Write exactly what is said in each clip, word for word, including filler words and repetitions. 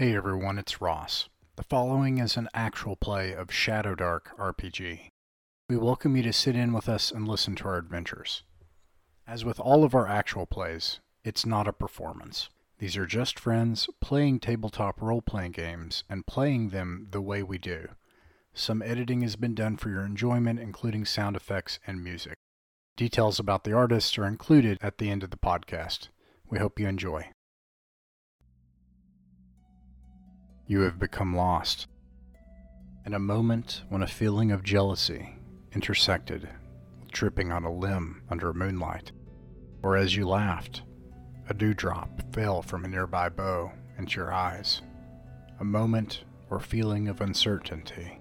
Hey everyone, it's Ross. The following is an actual play of Shadowdark R P G. We welcome you to sit in with us and listen to our adventures. As with all of our actual plays, it's not a performance. These are just friends playing tabletop role-playing games and playing them the way we do. Some editing has been done for your enjoyment, including sound effects and music. Details about the artists are included at the end of the podcast. We hope you enjoy. You have become lost. In a moment when a feeling of jealousy intersected with tripping on a limb under moonlight, or as you laughed, a dewdrop fell from a nearby bow into your eyes. A moment or feeling of uncertainty.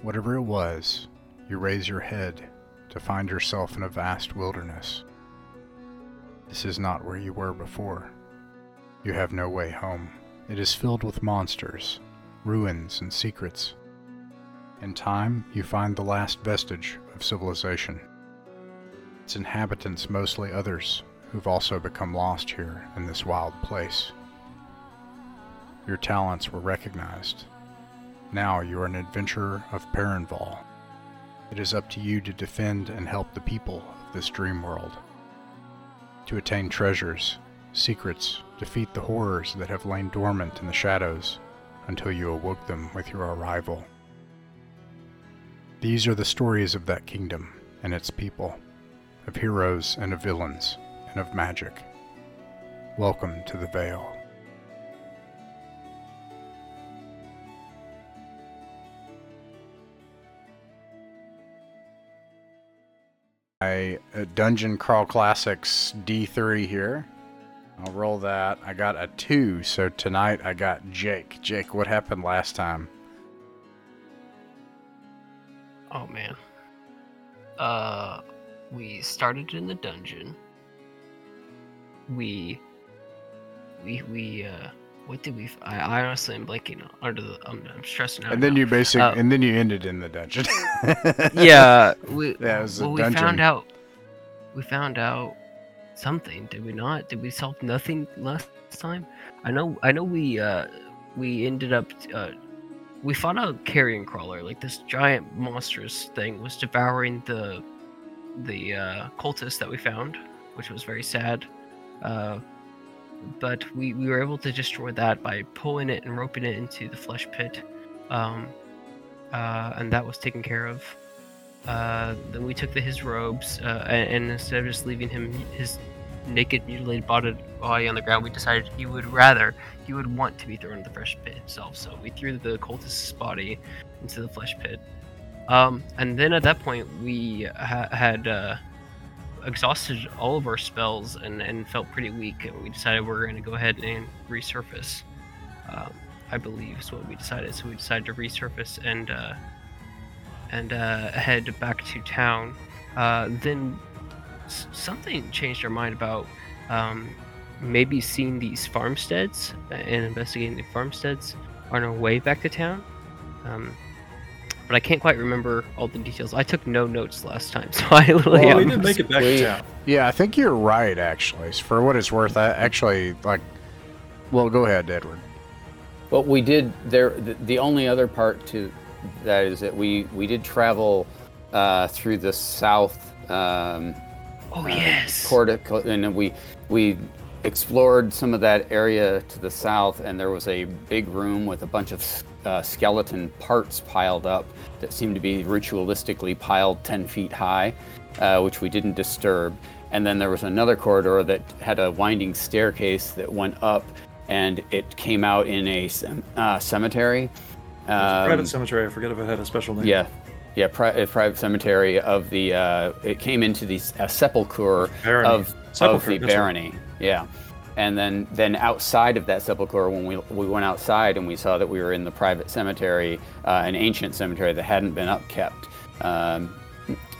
Whatever it was, you raise your head to find yourself in a vast wilderness. This is not where you were before. You have no way home. It is filled with monsters, ruins, and secrets. In time, you find the last vestige of civilization. Its inhabitants mostly others, who've also become lost here in this wild place. Your talents were recognized. Now you are an adventurer of Perinval. It is up to you to defend and help the people of this dream world. To attain treasures, secrets, defeat the horrors that have lain dormant in the shadows until you awoke them with your arrival. These are the stories of that kingdom and its people, of heroes and of villains, and of magic. Welcome to the Vale. I uh, Dungeon Crawl Classics D three here. I'll roll that. I got a two, so tonight I got Jake. Jake, what happened last time? Oh, man. Uh, we started in the dungeon. We, we, we, uh, what did we, I, I honestly am blanking under the, I'm, I'm stressing out. And then now. you basically, uh, and then you ended in the dungeon. yeah. We, yeah, it was well, a dungeon. we found out, we found out. Something did we not? Did we solve nothing last time? I know. I know. We uh, we ended up uh, we fought a carrion crawler. Like this giant monstrous thing was devouring the the uh, cultist that we found, which was very sad. Uh, but we, we were able to destroy that by pulling it and roping it into the flesh pit, um, uh, and that was taken care of. Uh, then we took the, his robes, uh, and, and instead of just leaving him his naked, mutilated body on the ground, we decided he would rather, he would want to be thrown into the flesh pit himself. So we threw the cultist's body into the flesh pit. Um, and then at that point, we ha- had uh, exhausted all of our spells and, and felt pretty weak. And we decided we were going to go ahead and resurface, um, I believe is what we decided. So we decided to resurface and... Uh, and uh, head back to town. Uh, then s- something changed our mind about um, maybe seeing these farmsteads and investigating the farmsteads on our way back to town. Um, but I can't quite remember all the details. I took no notes last time, so I literally... Well, we didn't make it back to town. Yeah, I think you're right, actually. For what it's worth, I actually, like... Well, go ahead, Edward. Well, we did... There. The, the only other part to... That is that we, we did travel uh, through the south. Um, oh yes. Uh, Cordic, and we we explored some of that area to the south, and there was a big room with a bunch of uh, skeleton parts piled up that seemed to be ritualistically piled ten feet high, uh, which we didn't disturb. And then there was another corridor that had a winding staircase that went up, and it came out in a uh, cemetery. Um, private cemetery. I forget if it had a special name. Yeah, yeah. Pri- private cemetery of the. Uh, it came into the uh, sepulchre of, of the barony. Right. Yeah, and then, then outside of that sepulchre, when we we went outside and we saw that we were in the private cemetery, uh, an ancient cemetery that hadn't been upkept. Um,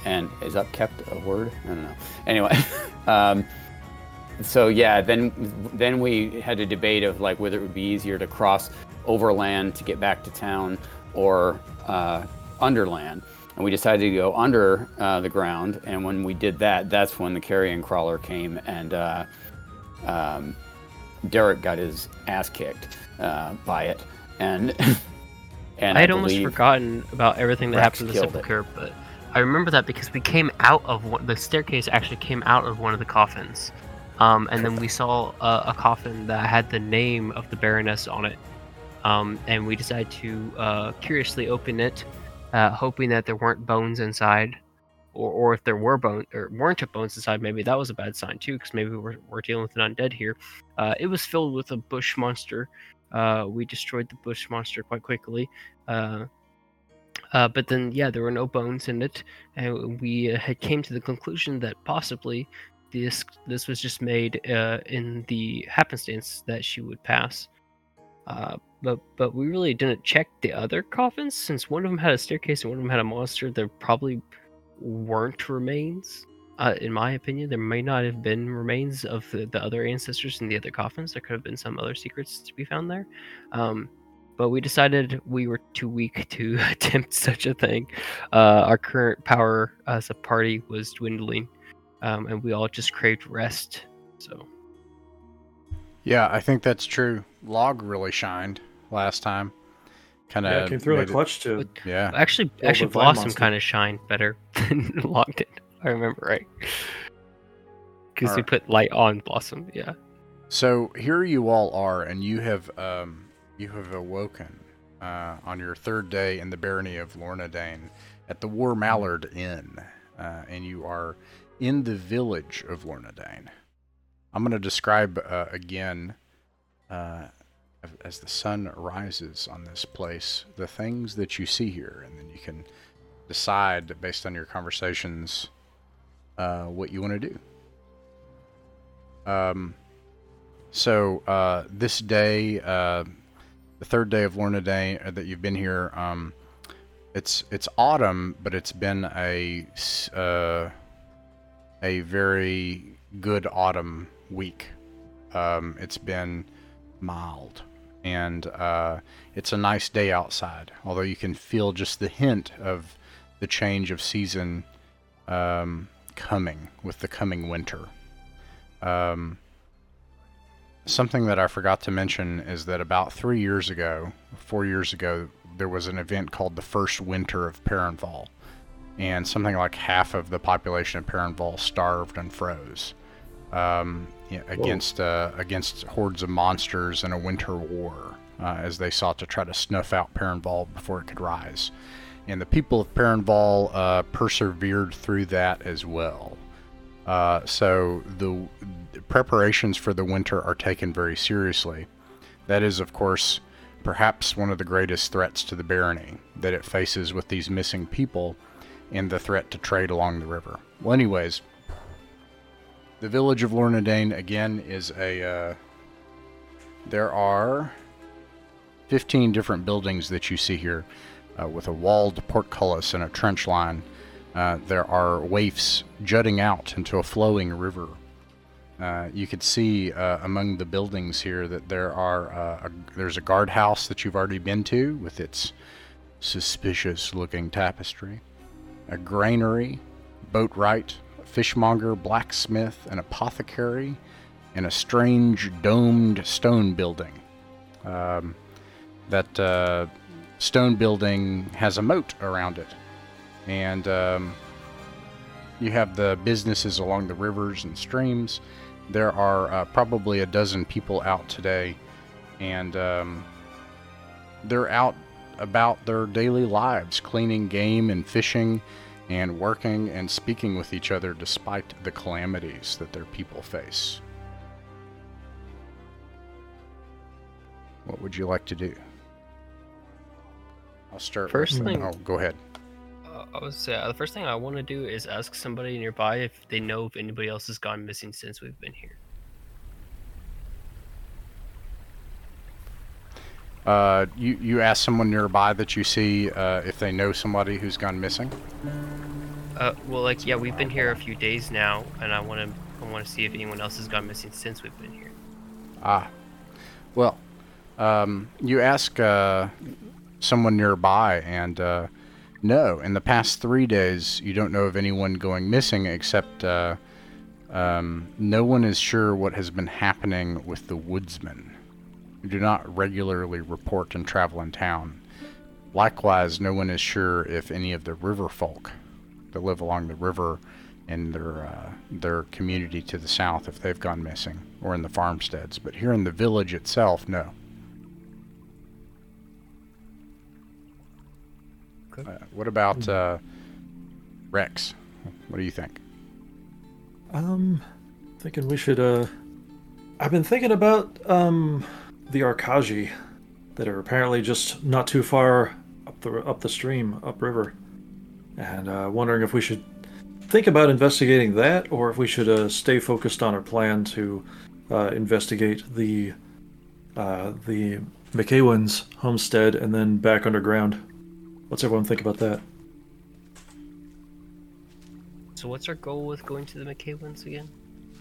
and is upkept a word? I don't know. Anyway. um, So yeah, then then we had a debate of like whether it would be easier to cross overland to get back to town or uh, underland, and we decided to go under uh, the ground. And when we did that, that's when the carrion crawler came and uh, um, Derek got his ass kicked uh, by it, and and I had I almost forgotten about everything that Rex happened to the sepulcher, but I remember that because we came out of one, the staircase actually came out of one of the coffins, um, and then we saw a, a coffin that had the name of the Baroness on it, um, and we decided to uh, curiously open it, uh, hoping that there weren't bones inside. Or, or if there were bones, or weren't bones inside, maybe that was a bad sign too, because maybe we're, we're dealing with an undead here. Uh, it was filled with a bush monster. Uh, we destroyed the bush monster quite quickly. Uh, uh, but then, yeah, there were no bones in it, and we uh, had came to the conclusion that possibly this this was just made uh, in the happenstance that she would pass. Uh, but but we really didn't check the other coffins, since one of them had a staircase and one of them had a monster. They're probably weren't remains, uh, in my opinion. There may not have been remains of the, the other ancestors in the other coffins. There could have been some other secrets to be found there, um, but we decided we were too weak to attempt such a thing. Uh, our current power as a party was dwindling, um, and we all just craved rest. So yeah, I think that's true. Log really shined last time. Kind of yeah, came through the clutch to with, yeah. Actually, actually, Blossom kind of shined better than Log did. I remember right because we right. put light on Blossom. Yeah. So here you all are, and you have um you have awoken uh, on your third day in the Barony of Lornedain at the War Mallard Inn, uh, and you are in the village of Lornedain. I'm going to describe uh, again. Uh, As the sun rises on this place, the things that you see here, and then you can decide based on your conversations uh, what you want to do. Um, so uh, this day, uh, the third day of Lornedain that you've been here, um, it's it's autumn, but it's been a uh, a very good autumn week. Um, it's been mild. And uh, it's a nice day outside, although you can feel just the hint of the change of season um, coming with the coming winter. Um, something that I forgot to mention is that about three years ago, four years ago, there was an event called the First Winter of Perinval, and something like half of the population of Perinval starved and froze. Um, Yeah, against uh, against hordes of monsters in a winter war, uh, as they sought to try to snuff out Perinval before it could rise. And the people of Perinval uh, persevered through that as well. Uh, so the, the preparations for the winter are taken very seriously. That is, of course, perhaps one of the greatest threats to the barony that it faces with these missing people and the threat to trade along the river. Well, anyways... The village of Lornedain, again, is a... Uh, there are fifteen different buildings that you see here, uh, with a walled portcullis and a trench line. Uh, there are waifs jutting out into a flowing river. Uh, you could see uh, among the buildings here that there are... Uh, a, there's a guardhouse that you've already been to, with its suspicious-looking tapestry. A granary, boatwright, fishmonger, blacksmith, an apothecary, and a strange domed stone building. Um, that uh, stone building has a moat around it. And um, you have the businesses along the rivers and streams. There are uh, probably a dozen people out today, and um, they're out about their daily lives, cleaning game and fishing, and working and speaking with each other despite the calamities that their people face. What would you like to do? I'll start first with, thing. Oh, go ahead. Uh, I was uh, the first thing I want to do is ask somebody nearby if they know if anybody else has gone missing since we've been here. Uh, you, you ask someone nearby that you see uh, if they know somebody who's gone missing? Uh, well, like, yeah, we've been here a few days now, and I want to I want to see if anyone else has gone missing since we've been here. Ah. Well, um, you ask uh, someone nearby, and uh, no, in the past three days, you don't know of anyone going missing except uh, Um, no one is sure what has been happening with the woodsmen, who do not regularly report and travel in town. Likewise, no one is sure if any of the river folk that live along the river in their uh, their community to the south, if they've gone missing, or in the farmsteads. But here in the village itself, no. Okay. Uh, what about uh, Rex? What do you think? Um, thinking we should, uh, I've been thinking about, um, the Arkaji that are apparently just not too far up the, up the stream, upriver. And, uh, wondering if we should think about investigating that, or if we should, uh, stay focused on our plan to, uh, investigate the, uh, the McKewen's homestead and then back underground. What's everyone think about that? So what's our goal with going to the McKewen's again?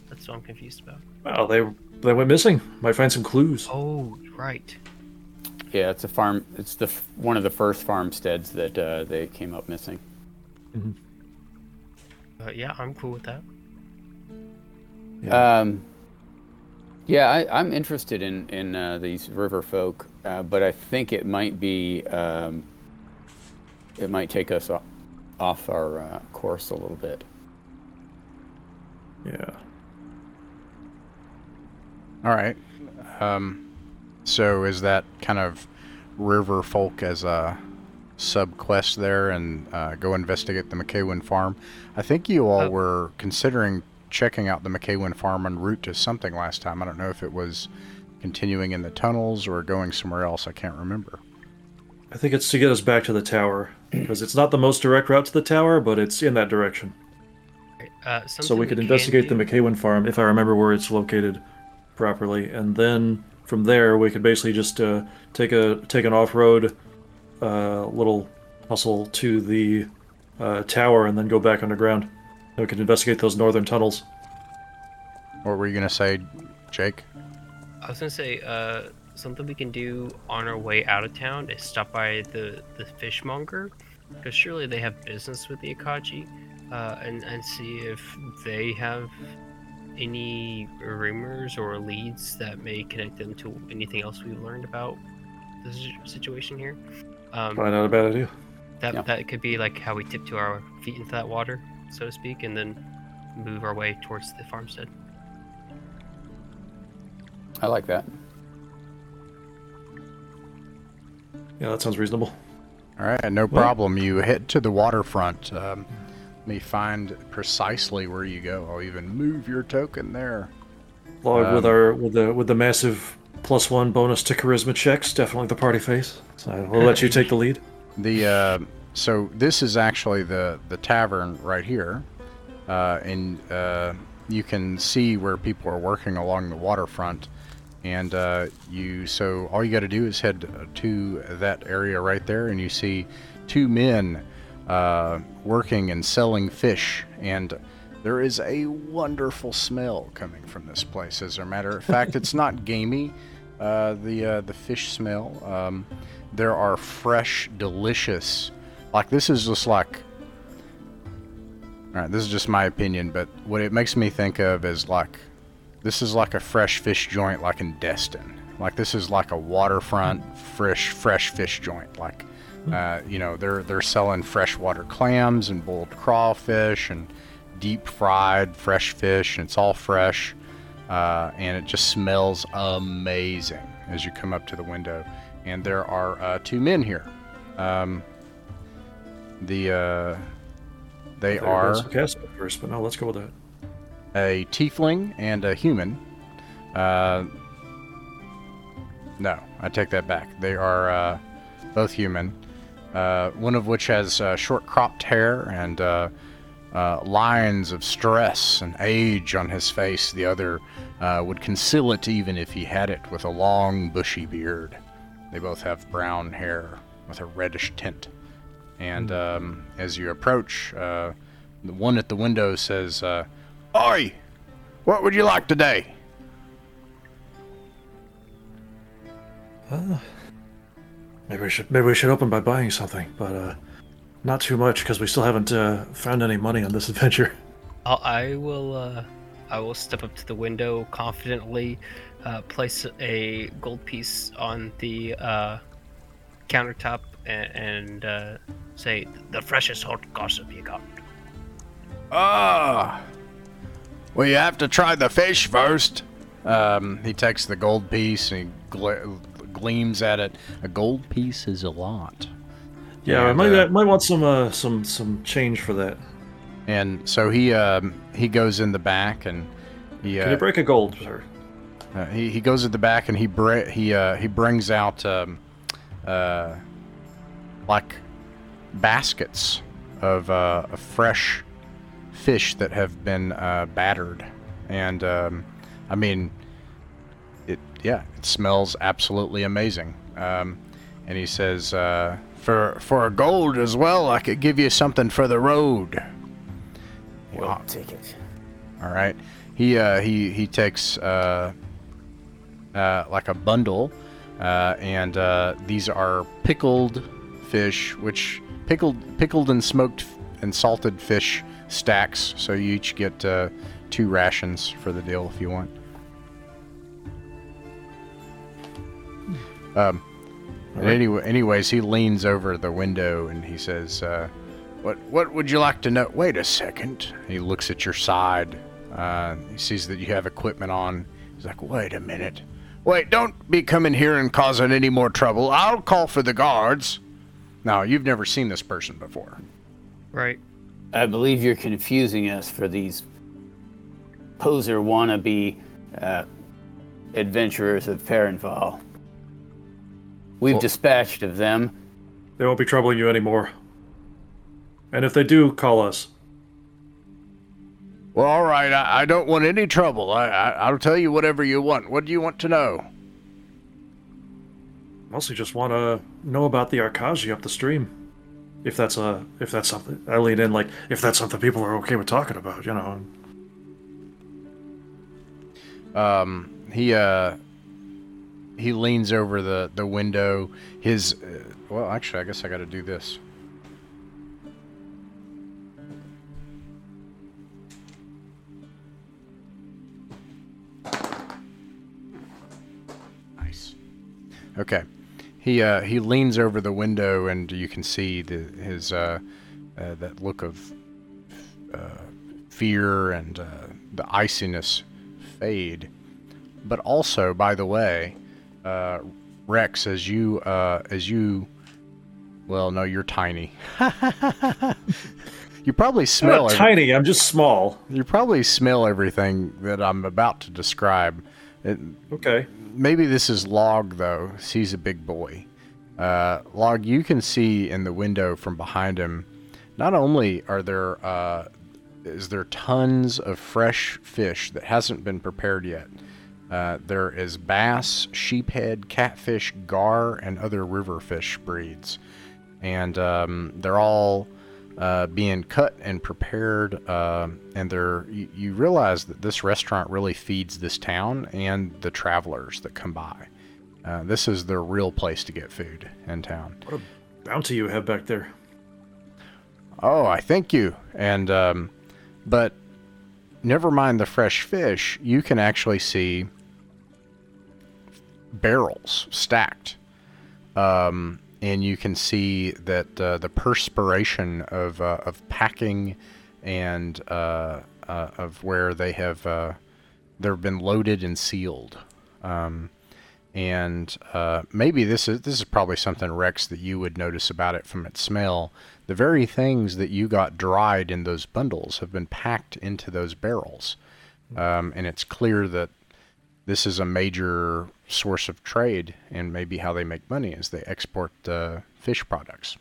That's what I'm confused about. Well, they they went missing. Might find some clues. Oh, right. Yeah, it's a farm. It's the one of the first farmsteads that uh, they came up missing. Mm-hmm. Uh, yeah, I'm cool with that. Yeah. Um. Yeah, I, I'm interested in in uh, these river folk, uh, but I think it might be um, it might take us off. off our uh, course a little bit. Yeah. All right. Um, so is that kind of river folk as a sub-quest there and uh, go investigate the McKewen farm? I think you all oh. were considering checking out the McKewen farm en route to something last time. I don't know if it was continuing in the tunnels or going somewhere else. I can't remember. I think it's to get us back to the tower, because it's not the most direct route to the tower, but it's in that direction. Uh, so we could we investigate do. the McKewen farm, if I remember where it's located properly, and then from there we could basically just uh, take a take an off-road uh, little hustle to the uh, tower and then go back underground. And we could investigate those northern tunnels. What were you going to say, Jake? I was going to say... Uh... Something we can do on our way out of town is stop by the, the fishmonger, because surely they have business with the Akaji, uh, and, and see if they have any rumors or leads that may connect them to anything else we've learned about the situation here. Um, Probably not a bad idea. That yeah. that could be like how we tip to our feet into that water, so to speak, and then move our way towards the farmstead. I like that. Yeah, that sounds reasonable. All right, no problem. You head to the waterfront. Um, let me find precisely where you go. I'll even move your token there. Lord, um, with our with the with the massive plus one bonus to charisma checks, definitely the party face. So we'll let you take the lead. The uh, so this is actually the the tavern right here, uh, and uh, you can see where people are working along the waterfront. And uh, you, so all you got to do is head to that area right there, and you see two men uh, working and selling fish. And there is a wonderful smell coming from this place. As a matter of fact, it's not gamey. Uh, the uh, the fish smell. Um, there are fresh, delicious. Like this is just like. All right, this is just my opinion, but what it makes me think of is like. This is like a fresh fish joint, like in Destin. Like this is like a waterfront, fresh, fresh fish joint. Like, uh, you know, they're they're selling freshwater clams and boiled crawfish and deep fried fresh fish, and it's all fresh, uh, and it just smells amazing as you come up to the window. And there are uh, two men here. Um, the uh, they are. Cast first, but no, let's go with that. A tiefling and a human. Uh, no, I take that back. They are uh, both human. Uh, one of which has uh, short cropped hair and uh, uh, lines of stress and age on his face. The other uh, would conceal it even if he had it with a long bushy beard. They both have brown hair with a reddish tint. And um, as you approach, uh, the one at the window says... Uh, Oi! What would you like today? Uh, maybe we should maybe we should open by buying something, but uh, not too much because we still haven't uh, found any money on this adventure. I'll, I will uh, I will step up to the window confidently, uh, place a gold piece on the uh, countertop, and, and uh, say, "The freshest hot gossip you got." Ah, well, you have to try the fish first. Um, he takes the gold piece and he gl- gleams at it. A gold piece is a lot. Yeah, and, I might, uh, I might want some uh, some some change for that. And so he um, he goes in the back and he. Uh, Can you break a gold, sir? Uh, he he goes at the back and he bre- he uh, he brings out um, uh, like baskets of uh, of fresh fish that have been uh, battered, and um, I mean, it yeah, it smells absolutely amazing. Um, and he says, uh, for for a gold as well, I could give you something for the road. We'll wow. take it. All right. He uh, he he takes uh, uh, like a bundle, uh, and uh, these are pickled fish, which pickled pickled and smoked and salted fish stacks. So you each get uh, two rations for the deal if you want. Um. Right. Anyway, anyways, he leans over the window and he says. Uh, What what would you like to know? Wait a second. He looks at your side. Uh, he sees that you have equipment on. He's like, wait a minute. Wait, don't be coming here and causing any more trouble. I'll call for the guards. Now, you've never seen this person before. Right. I believe you're confusing us for these poser wannabe uh, adventurers of Perinval. We've well, dispatched of them. They won't be troubling you anymore. And if they do, call us. Well, all right. I, I don't want any trouble. I, I, I'll tell you whatever you want. What do you want to know? Mostly just want to know about the Arkaji up the stream. If that's a, if that's something, I lean in like, if that's something people are okay with talking about, you know. Um, he uh, he leans over the the window. His uh, well, actually, I guess I got to do this. Okay, he uh, he leans over the window, and you can see the, his uh, uh, that look of uh, fear and uh, the iciness fade. But also, by the way, uh, Rex, as you uh, as you, well, no, you're tiny. You probably smell. I'm not every- tiny. I'm just small. You probably smell everything that I'm about to describe. It, okay. Maybe this is Log, though. He's a big boy. Uh, Log, you can see in the window from behind him, not only are there, uh, is there tons of fresh fish that hasn't been prepared yet. Uh, there is bass, sheephead, catfish, gar, and other river fish breeds. And um, they're all uh, being cut and prepared. Uh, and they're, you, you realize that this restaurant really feeds this town and the travelers that come by. Uh, this is the real place to get food in town. What a bounty you have back there. Oh, I thank you. And, um, but never mind the fresh fish. You can actually see barrels stacked. Um, And you can see that uh, the perspiration of uh, of packing and uh, uh, of where they have uh, they've been loaded and sealed. Um, and uh, maybe this is this is probably something, Rex, that you would notice about it from its smell. The very things that you got dried in those bundles have been packed into those barrels, um, and it's clear that this is a major source of trade, and maybe how they make money is they export uh, fish products.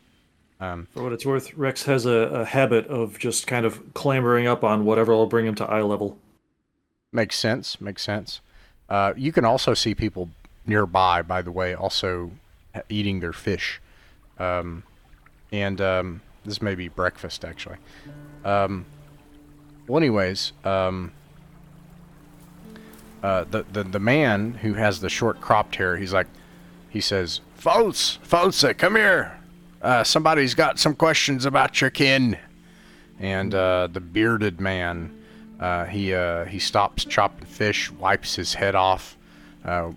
Um, For what it's worth, Rex has a, a habit of just kind of clambering up on whatever will bring him to eye level. Makes sense, makes sense. Uh, you can also see people nearby, by the way, also eating their fish. Um, and um, this may be breakfast, actually. Um, well, anyways... Um, Uh, the, the the man who has the short cropped hair, he's like, he says, Folks, folks, come here. Uh, somebody's got some questions about your kin. And uh, the bearded man Uh, he uh, he stops chopping fish, wipes his head off uh,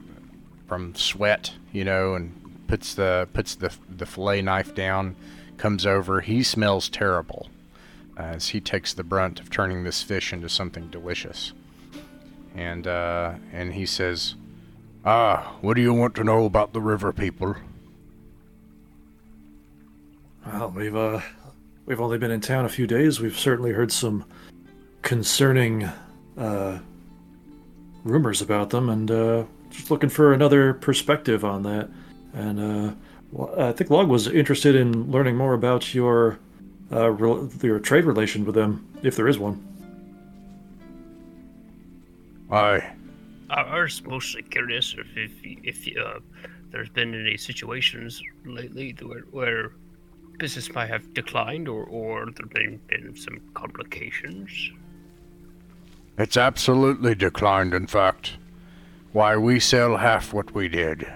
from sweat, you know, and puts the puts the the fillet knife down. Comes over. He smells terrible uh, as he takes the brunt of turning this fish into something delicious. And uh, and he says, "Ah, what do you want to know about the river people?" Well, we've uh, we've only been in town a few days. We've certainly heard some concerning uh, rumors about them, and uh, just looking for another perspective on that. And uh, well, I think Log was interested in learning more about your uh, re- your trade relation with them, if there is one. Aye. I was mostly curious if if, if uh, there's been any situations lately where, where business might have declined, or, or there may have been some complications. It's absolutely declined, in fact. Why, we sell half what we did.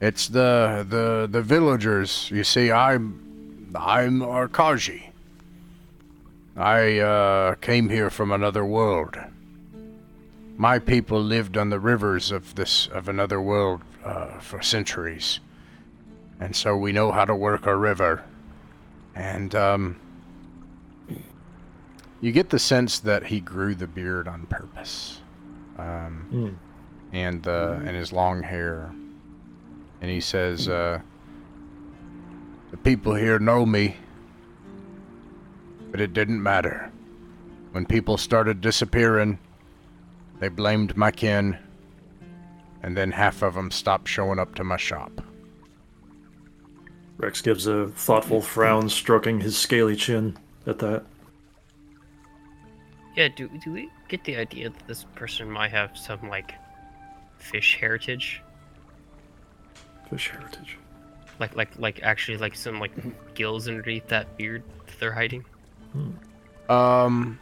It's the the, the villagers. You see, I'm I'm Arkaji. I uh, came here from another world. My people lived on the rivers of this of another world uh, for centuries, and so we know how to work a river. And um, you get the sense that he grew the beard on purpose, um, mm. and uh, and his long hair. And he says, uh, "The people here know me, but it didn't matter. When people started disappearing, they blamed my kin, and then half of them stopped showing up to my shop." Rex gives a thoughtful frown, stroking his scaly chin at that. Yeah, do do we get the idea that this person might have some, like, fish heritage? Fish heritage? Like, like, like, actually, like, some, like, gills underneath that beard that they're hiding? Hmm. Um...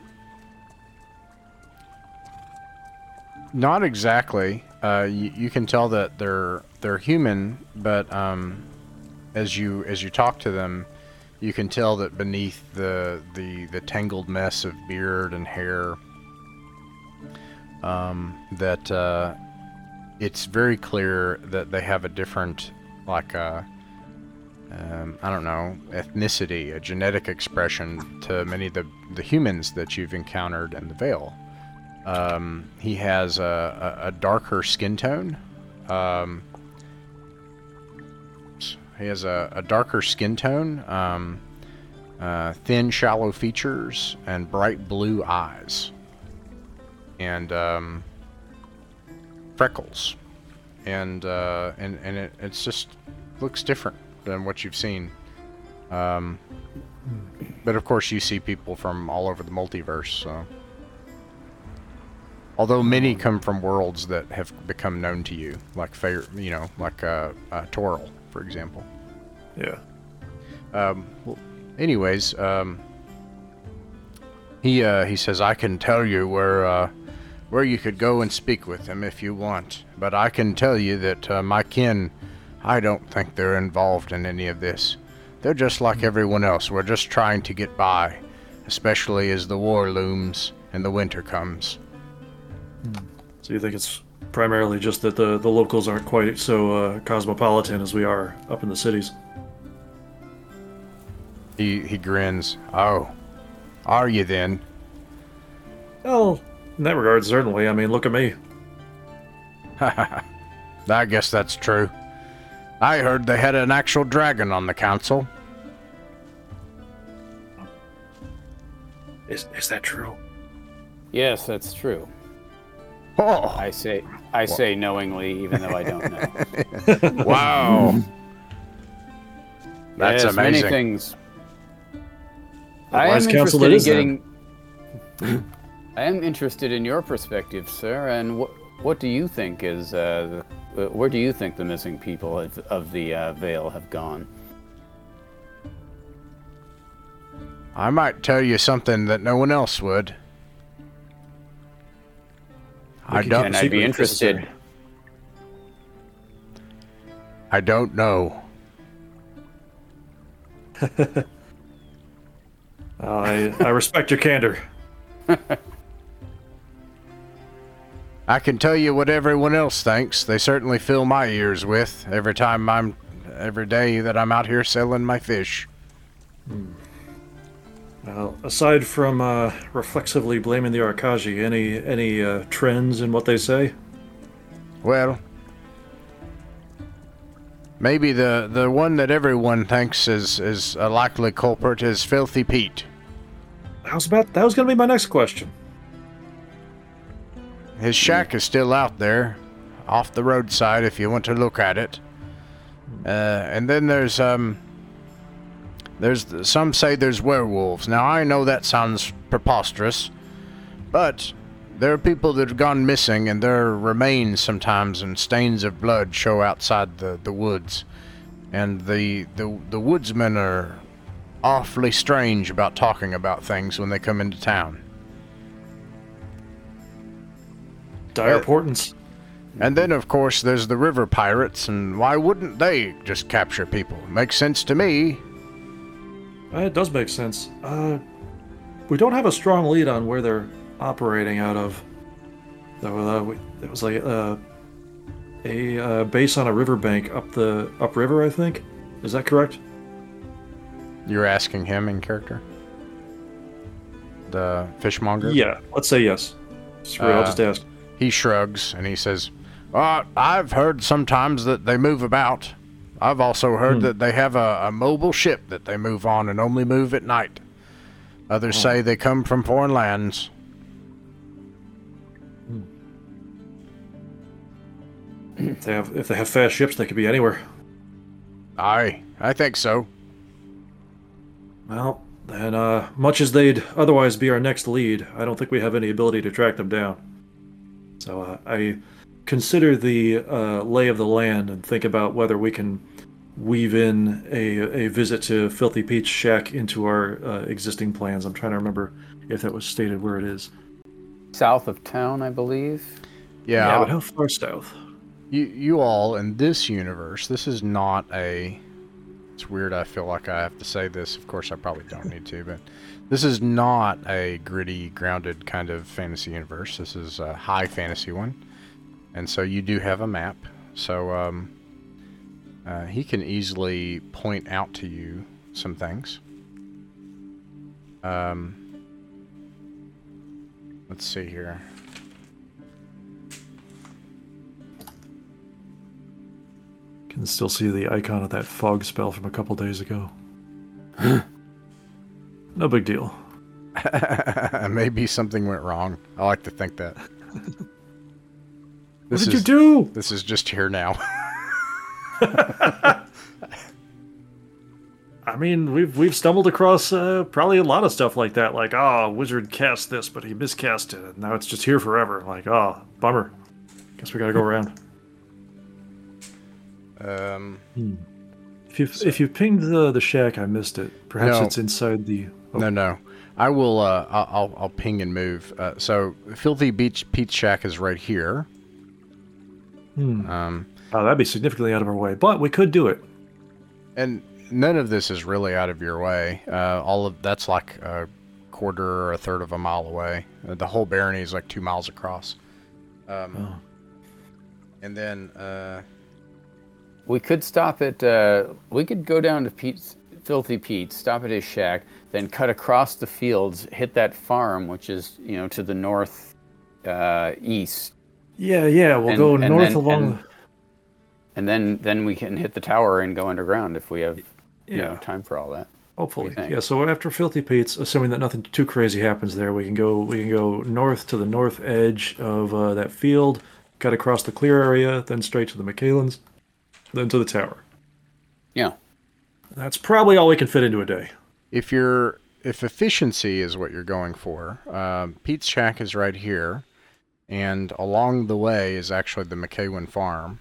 Not exactly. Uh, you, you can tell that they're they're human, but um, as you as you talk to them, you can tell that beneath the the, the tangled mess of beard and hair, um, that uh, it's very clear that they have a different, like a, um, I don't know, ethnicity, a genetic expression to many of the the humans that you've encountered in the Vale. Um, he has a, a, a darker skin tone. Um, he has a, a darker skin tone, um, uh, thin, shallow features, and bright blue eyes, and um, freckles, and uh, and and it it's just looks different than what you've seen. Um, but of course, you see people from all over the multiverse, so. Although many come from worlds that have become known to you, like you know, like uh, uh, Toril, for example. Yeah. Um, well, anyways, um, he uh, he says, "I can tell you where uh, where you could go and speak with him if you want, but I can tell you that uh, my kin, I don't think they're involved in any of this. They're just like everyone else. We're just trying to get by, especially as the war looms and the winter comes." So you think it's primarily just that the, the locals aren't quite so uh, cosmopolitan as we are up in the cities? He he grins. "Oh, are you then?" Well, in that regard, certainly. I mean, look at me. I guess that's true. I heard they had an actual dragon on the council. Is is that true? Yes, that's true. Oh. I say, I well. say knowingly, even though I don't know. Wow, that's yes, amazing. Many things. I am interested in getting. I am interested in your perspective, sir. And what what do you think is uh, the, where do you think the missing people of, of the uh, Vale have gone? I might tell you something that no one else would. I don't, and I'd be interested. I don't know. uh, I I respect your candor. I can tell you what everyone else thinks. They certainly fill my ears with every time I'm, every day that I'm out here selling my fish. Hmm. Well, aside from uh, reflexively blaming the Arkaji, any any uh, trends in what they say? Well, maybe the the one that everyone thinks is is a likely culprit is Filthy Pete. How's about that was going to be my next question. His shack is still out there, off the roadside, if you want to look at it. Uh, and then there's um. There's some say there's werewolves. Now I know that sounds preposterous, but there are people that have gone missing, and their remains sometimes and stains of blood show outside the, the woods. And the, the the woodsmen are awfully strange about talking about things when they come into town. Dire importance. And then, of course, there's the river pirates, and why wouldn't they just capture people? Makes sense to me. It does make sense. Uh, we don't have a strong lead on where they're operating out of. Uh, we, it was like uh, a uh, base on a riverbank up the upriver, I think. Is that correct? You're asking him in character? The fishmonger? Yeah, let's say yes. Sorry, uh, I'll just ask. He shrugs and he says, oh, I've heard sometimes that they move about. I've also heard hmm. that they have a, a mobile ship that they move on and only move at night. Others oh. say they come from foreign lands. Hmm. If they have, if they have fast ships, they could be anywhere. Aye, I think so. Well, then, uh, much as they'd otherwise be our next lead, I don't think we have any ability to track them down. So, uh, I... consider the uh, lay of the land and think about whether we can weave in a, a visit to Filthy Pete's shack into our uh, existing plans. I'm trying to remember if that was stated where it is. South of town, I believe. Yeah, yeah, but how far south? You, you all, in this universe, this is not a... It's weird I feel like I have to say this. Of course, I probably don't need to, but this is not a gritty, grounded kind of fantasy universe. This is a high fantasy one. And so you do have a map, so um, uh, he can easily point out to you some things. Um, let's see here. Can still see the icon of that fog spell from a couple days ago. No big deal. Maybe something went wrong. I like to think that. This what did is, you do? This is just here now. I mean, we've we've stumbled across uh, probably a lot of stuff like that. Like, oh, wizard cast this, but he miscast it, and now it's just here forever. Like, oh, bummer. Guess we gotta go around. Um, hmm. If you so. if you pinged the the shack, I missed it. Perhaps no. It's inside the. Oh. No, no. I will. Uh, I'll I'll ping and move. Uh, so, Filthy Beach Pete's shack is right here. Hmm. Um, oh, that'd be significantly out of our way, but we could do it. And none of this is really out of your way. Uh, all of that's like a quarter or a third of a mile away. The whole barony is like two miles across. Um, oh. And then uh, we could stop at. Uh, we could go down to Pete's, Filthy Pete, stop at his shack, then cut across the fields, hit that farm, which is you know to the north uh, east. Yeah, yeah, we'll and, go and north then, along. And, and then, then we can hit the tower and go underground if we have, yeah. you know, time for all that. Hopefully, yeah. So after Filthy Pete's, assuming that nothing too crazy happens there, we can go. We can go north to the north edge of uh, that field, cut across the clear area, then straight to the McKewen's, then to the tower. Yeah, that's probably all we can fit into a day. If you're, if efficiency is what you're going for, um, Pete's shack is right here. And along the way is actually the McKewen farm.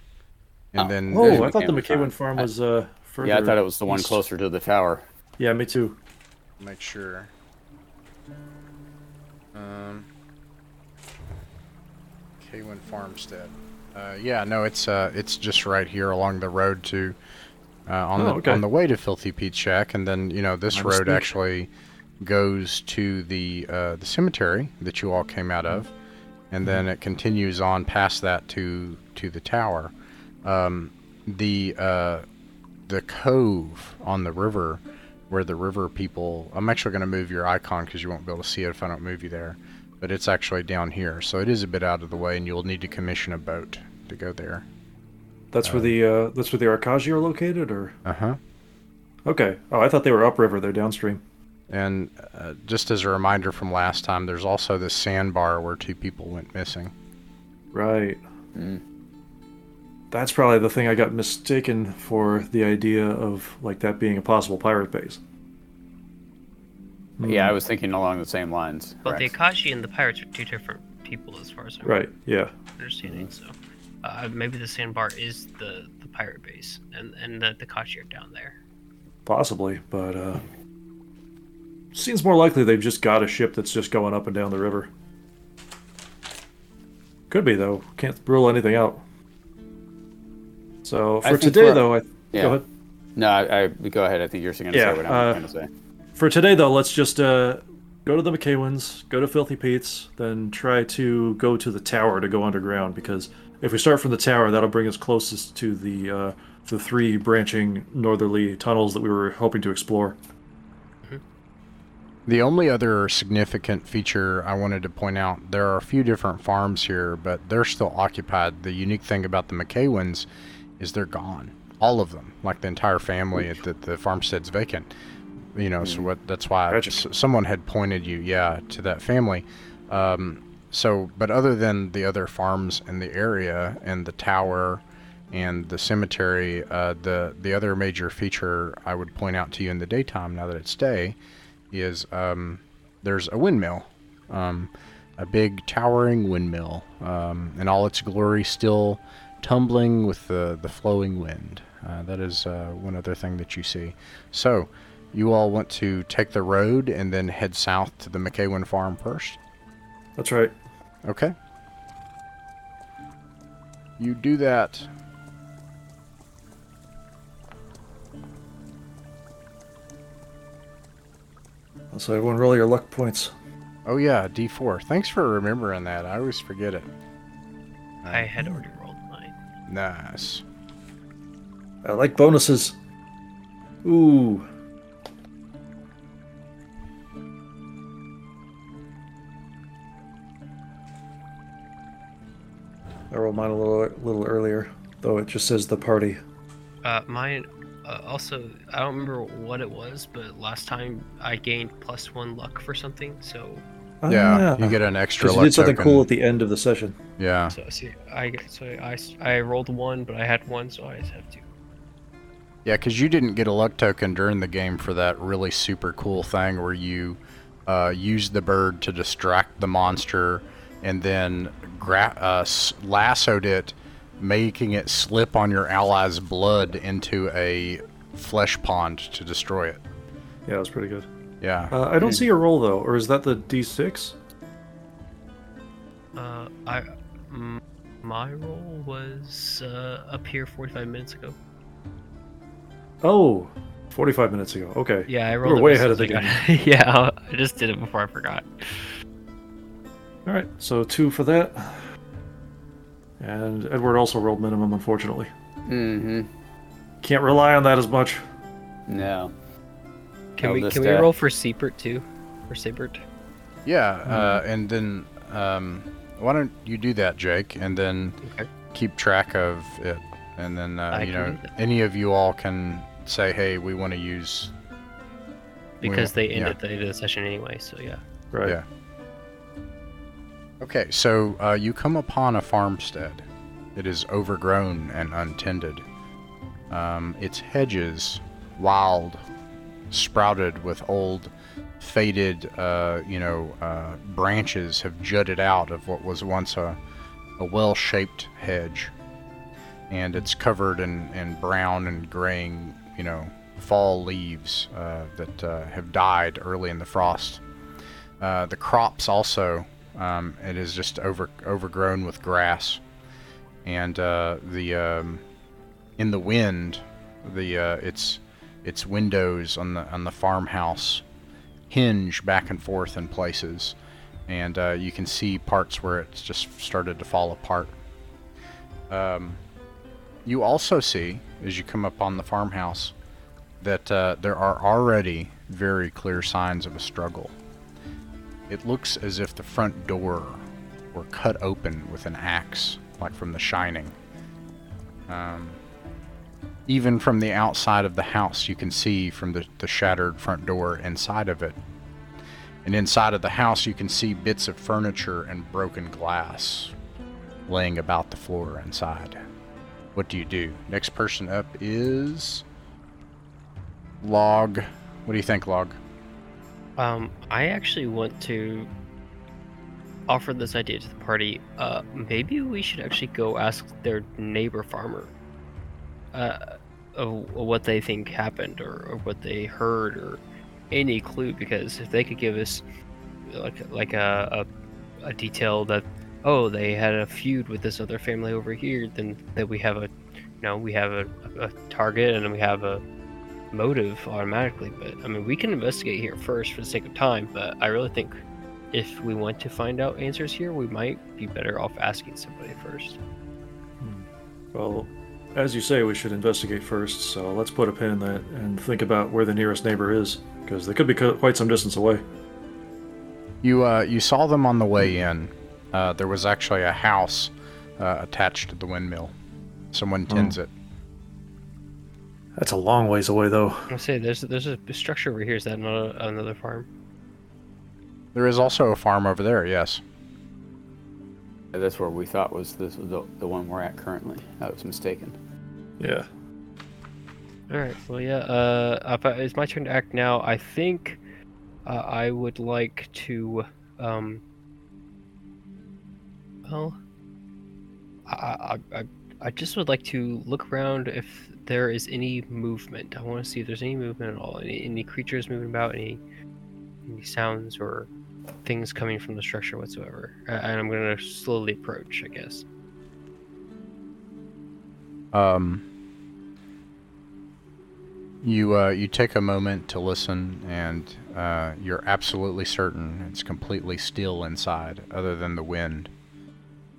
And oh. then oh, I thought the McKewen farm, farm was uh, further. Yeah, I thought it was the one east. Closer to the tower. Yeah, me too. Make sure. Um, McKewen Farmstead. Uh, yeah, no, it's uh, it's just right here along the road to uh, on oh, the okay. on the way to Filthy Pete's shack, and then you know this I'm road mistaken. actually goes to the uh, the cemetery that you all came out of. and then it continues on past that to to the tower. Um, the uh, the cove on the river, where the river people... I'm actually going to move your icon because you won't be able to see it if I don't move you there. But it's actually down here, so it is a bit out of the way, and you'll need to commission a boat to go there. That's uh, where the uh, that's where the Arkaji are located, or? Uh-huh. Okay. Oh, I thought they were upriver. They're downstream. And uh, just as a reminder from last time, there's also this sandbar where two people went missing. Right. Mm. That's probably the thing I got mistaken for, the idea of like that being a possible pirate base. Mm. Yeah, I was thinking along the same lines. But right. The Akashi and the pirates are two different people as far as I'm right. Yeah. understanding. Mm-hmm. So uh, maybe the sandbar is the, the pirate base, and, and the, the Akashi are down there. Possibly, but... Uh... Seems more likely they've just got a ship that's just going up and down the river. Could be, though. Can't rule anything out. So, for today, though... I th- yeah. Go ahead. No, I, I go ahead. I think you're going to yeah, say what I'm uh, going to say. For today, though, let's just uh, go to the McKewens, go to Filthy Pete's, then try to go to the tower to go underground, because if we start from the tower, that'll bring us closest to the, uh, the three branching northerly tunnels that we were hoping to explore. The only other significant feature I wanted to point out, there are a few different farms here, but they're still occupied. The unique thing about the McKewens is they're gone. All of them, like the entire family, at the, the farmstead's vacant. You know, mm. so what, that's why I, someone had pointed you, yeah, to that family. Um, so, but other than the other farms in the area and the tower and the cemetery, uh, the, the other major feature I would point out to you in the daytime, now that it's day, is um, there's a windmill, um, a big towering windmill, um, in all its glory, still tumbling with the, the flowing wind. Uh, that is uh, one other thing that you see. So you all want to take the road and then head south to the McKewen farm first? That's right. Okay. You do that. So everyone roll your luck points. Oh yeah, D four. Thanks for remembering that. I always forget it. I had already rolled mine. Nice. I like bonuses. Ooh. I rolled mine a little little earlier, though it just says the party. Uh, mine... Uh, also, I don't remember what it was, but last time I gained plus one luck for something, so... Oh, yeah, yeah, you get an extra luck token. You did something cool at the end of the session. Yeah. So, see, I, so I, I rolled one, but I had one, so I just have two. Yeah, because you didn't get a luck token during the game for that really super cool thing where you uh, used the bird to distract the monster and then gra- uh, lassoed it, making it slip on your ally's blood into a flesh pond to destroy it. Yeah, that was pretty good. Yeah. Uh, I don't see a roll, though, or is that the D six? Uh, I, m- my roll was uh, up here forty-five minutes ago. Oh, forty-five minutes ago. Okay. Yeah, I rolled we were way ahead of the game. Yeah, I just did it before I forgot. All right, so two for that. And Edward also rolled minimum, unfortunately. Mm-hmm. Can't rely on that as much. No. Can we can we roll for Sabert too? For Sabert? Yeah, mm-hmm. uh, and then um, why don't you do that, Jake, and then okay. keep track of it, and then uh, you know any of you all can say, hey, we want to use. Because we, they end yeah. at the end of the session anyway, so yeah. Right. Yeah. Okay, so uh, you come upon a farmstead. It is overgrown and untended. Um, its hedges, wild, sprouted with old, faded, uh, you know, uh, branches have jutted out of what was once a, a well-shaped hedge. And it's covered in, in brown and graying, you know, fall leaves uh, that uh, have died early in the frost. Uh, the crops also... Um, it is just over overgrown with grass, and uh, the um, in the wind, the uh, its its windows on the on the farmhouse hinge back and forth in places, and uh, you can see parts where it's just started to fall apart. Um, you also see, as you come up on the farmhouse, that uh, there are already very clear signs of a struggle. It looks as if the front door were cut open with an axe, like from The Shining. Um, even from the outside of the house, you can see from the, the shattered front door inside of it. And inside of the house, you can see bits of furniture and broken glass laying about the floor inside. What do you do? Next person up is Log. What do you think, Log? Um, I actually want to offer this idea to the party. Uh, maybe we should actually go ask their neighbor farmer uh, of, of what they think happened, or, or what they heard, or any clue, because if they could give us like like a, a a detail that, oh, they had a feud with this other family over here, then that we have a, you know, we have a, a target and we have a motive automatically. But I mean, we can investigate here first for the sake of time, but I really think if we want to find out answers here, we might be better off asking somebody first. Well, as you say, we should investigate first, so let's put a pin in that and think about where the nearest neighbor is, because they could be quite some distance away. You uh, you saw them on the way in. Uh, there was actually a house uh, attached to the windmill. Someone tends oh. it. That's a long ways away, though. I say there's there's a structure over here. Is that not a, another farm? There is also a farm over there. Yes. Yeah, that's where we thought was this the the one we're at currently. I was mistaken. Yeah. All right, well, yeah, uh, it's my turn to act now. I think uh, I would like to, um, well, I, I I just would like to look around if there is any movement. I want to see if there's any movement at all, any, any creatures moving about, any, any sounds or things coming from the structure whatsoever. And I'm going to slowly approach, I guess. Um... You uh, you take a moment to listen, and uh, you're absolutely certain it's completely still inside, other than the wind.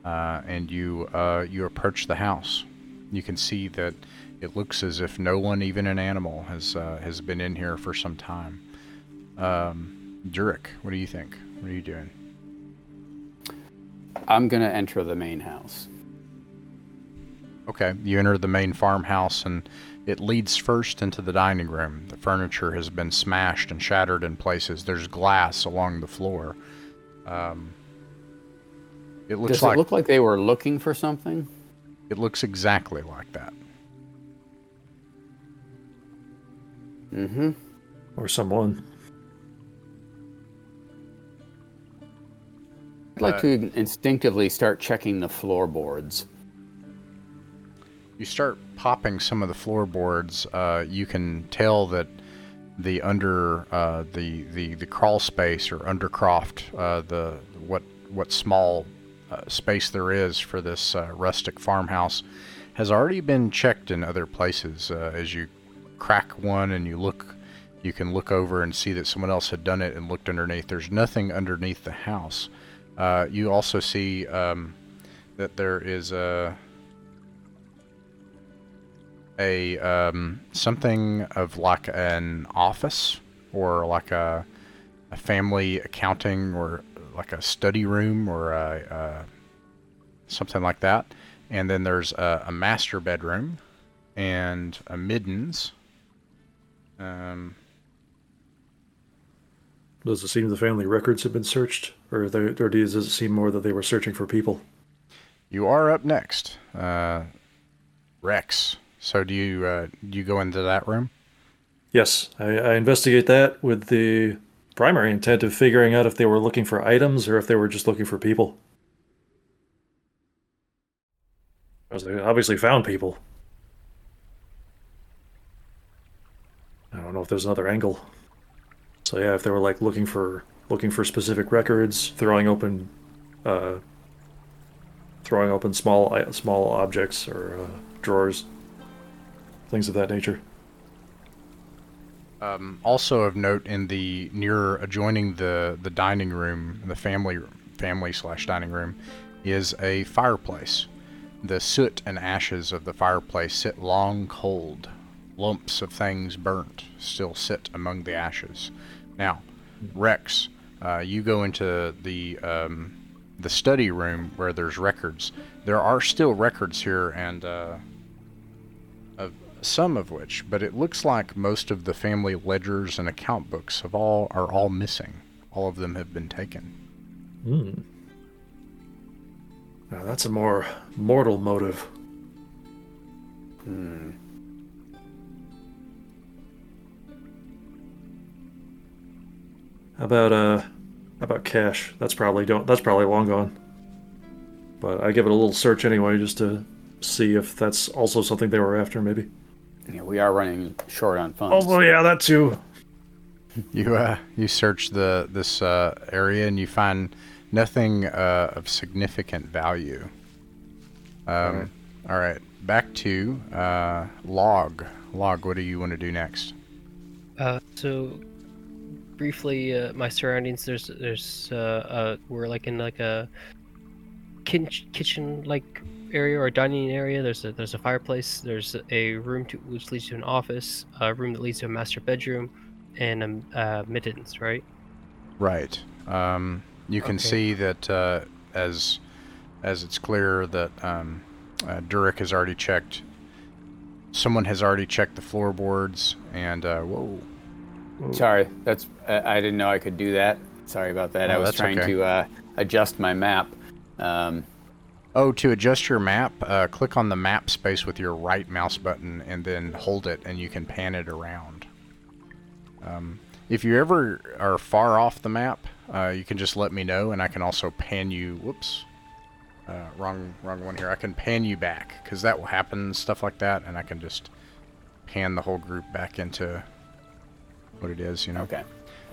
Uh, and you uh, you approach the house. You can see that it looks as if no one, even an animal, has uh, has been in here for some time. Um, Durek, what do you think? What are you doing? I'm gonna enter the main house. Okay, you enter the main farmhouse, and it leads first into the dining room. The furniture has been smashed and shattered in places. There's glass along the floor. Um, it looks Does like, it look like they were looking for something? It looks exactly like that. Mm-hmm. Or someone. I'd like uh, to instinctively start checking the floorboards. You start popping some of the floorboards. Uh, you can tell that the under uh, the, the the crawl space or undercroft, uh, the what what small uh, space there is for this uh, rustic farmhouse, has already been checked in other places. Uh, as you crack one and you look, you can look over and see that someone else had done it and looked underneath. There's nothing underneath the house. Uh, you also see um, that there is a. a um something of like an office, or like a a family accounting, or like a study room, or a, a something like that. And then there's a, a master bedroom and a middens. Um does it seem the family records have been searched, or, there, or does it seem more that they were searching for people? You are up next, uh Rex. So do you uh, do you go into that room? Yes, I, I investigate that with the primary intent of figuring out if they were looking for items or if they were just looking for people. Because they obviously found people. I don't know if there's another angle. So yeah, if they were like looking for looking for specific records, throwing open, uh, throwing open small small objects or uh, drawers. Things of that nature. Um, also of note, in the near adjoining the the dining room, the family family slash dining room, is a fireplace. The soot and ashes of the fireplace sit long cold. Lumps of things burnt still sit among the ashes. Now, Rex, uh, you go into the um, the study room where there's records. There are still records here, and uh, of some of which, but it looks like most of the family ledgers and account books have all are all missing. All of them have been taken. Mm. Now that's a more mortal motive. Hmm. How about uh, how about cash? That's probably don't. That's probably long gone. But I give it a little search anyway, just to see if that's also something they were after. Maybe. Yeah, we are running short on funds. Oh well, yeah, that too. You uh, you search the this uh, area and you find nothing uh, of significant value. Um, all right. all right, back to uh, log. Log. What do you want to do next? Uh, so. Briefly, uh, my surroundings. There's, there's, uh, uh, we're like in like a kin- kitchen like area or dining area. There's a, there's a fireplace. There's a room to, which leads to an office. A room that leads to a master bedroom, and a uh, middens. Right. Right. Um, you can okay. see that uh, as, as it's clear that um, uh, Durek has already checked. Someone has already checked the floorboards, and uh, whoa. Sorry, that's uh, I didn't know I could do that. Sorry about that. Oh, I was trying okay. to uh, adjust my map. Um, oh, to adjust your map, uh, click on the map space with your right mouse button and then hold it, and you can pan it around. Um, if you ever are far off the map, uh, you can just let me know, and I can also pan you. Whoops, uh, wrong, wrong one here. I can pan you back because that will happen, stuff like that, and I can just pan the whole group back into. What it is, you know. Okay.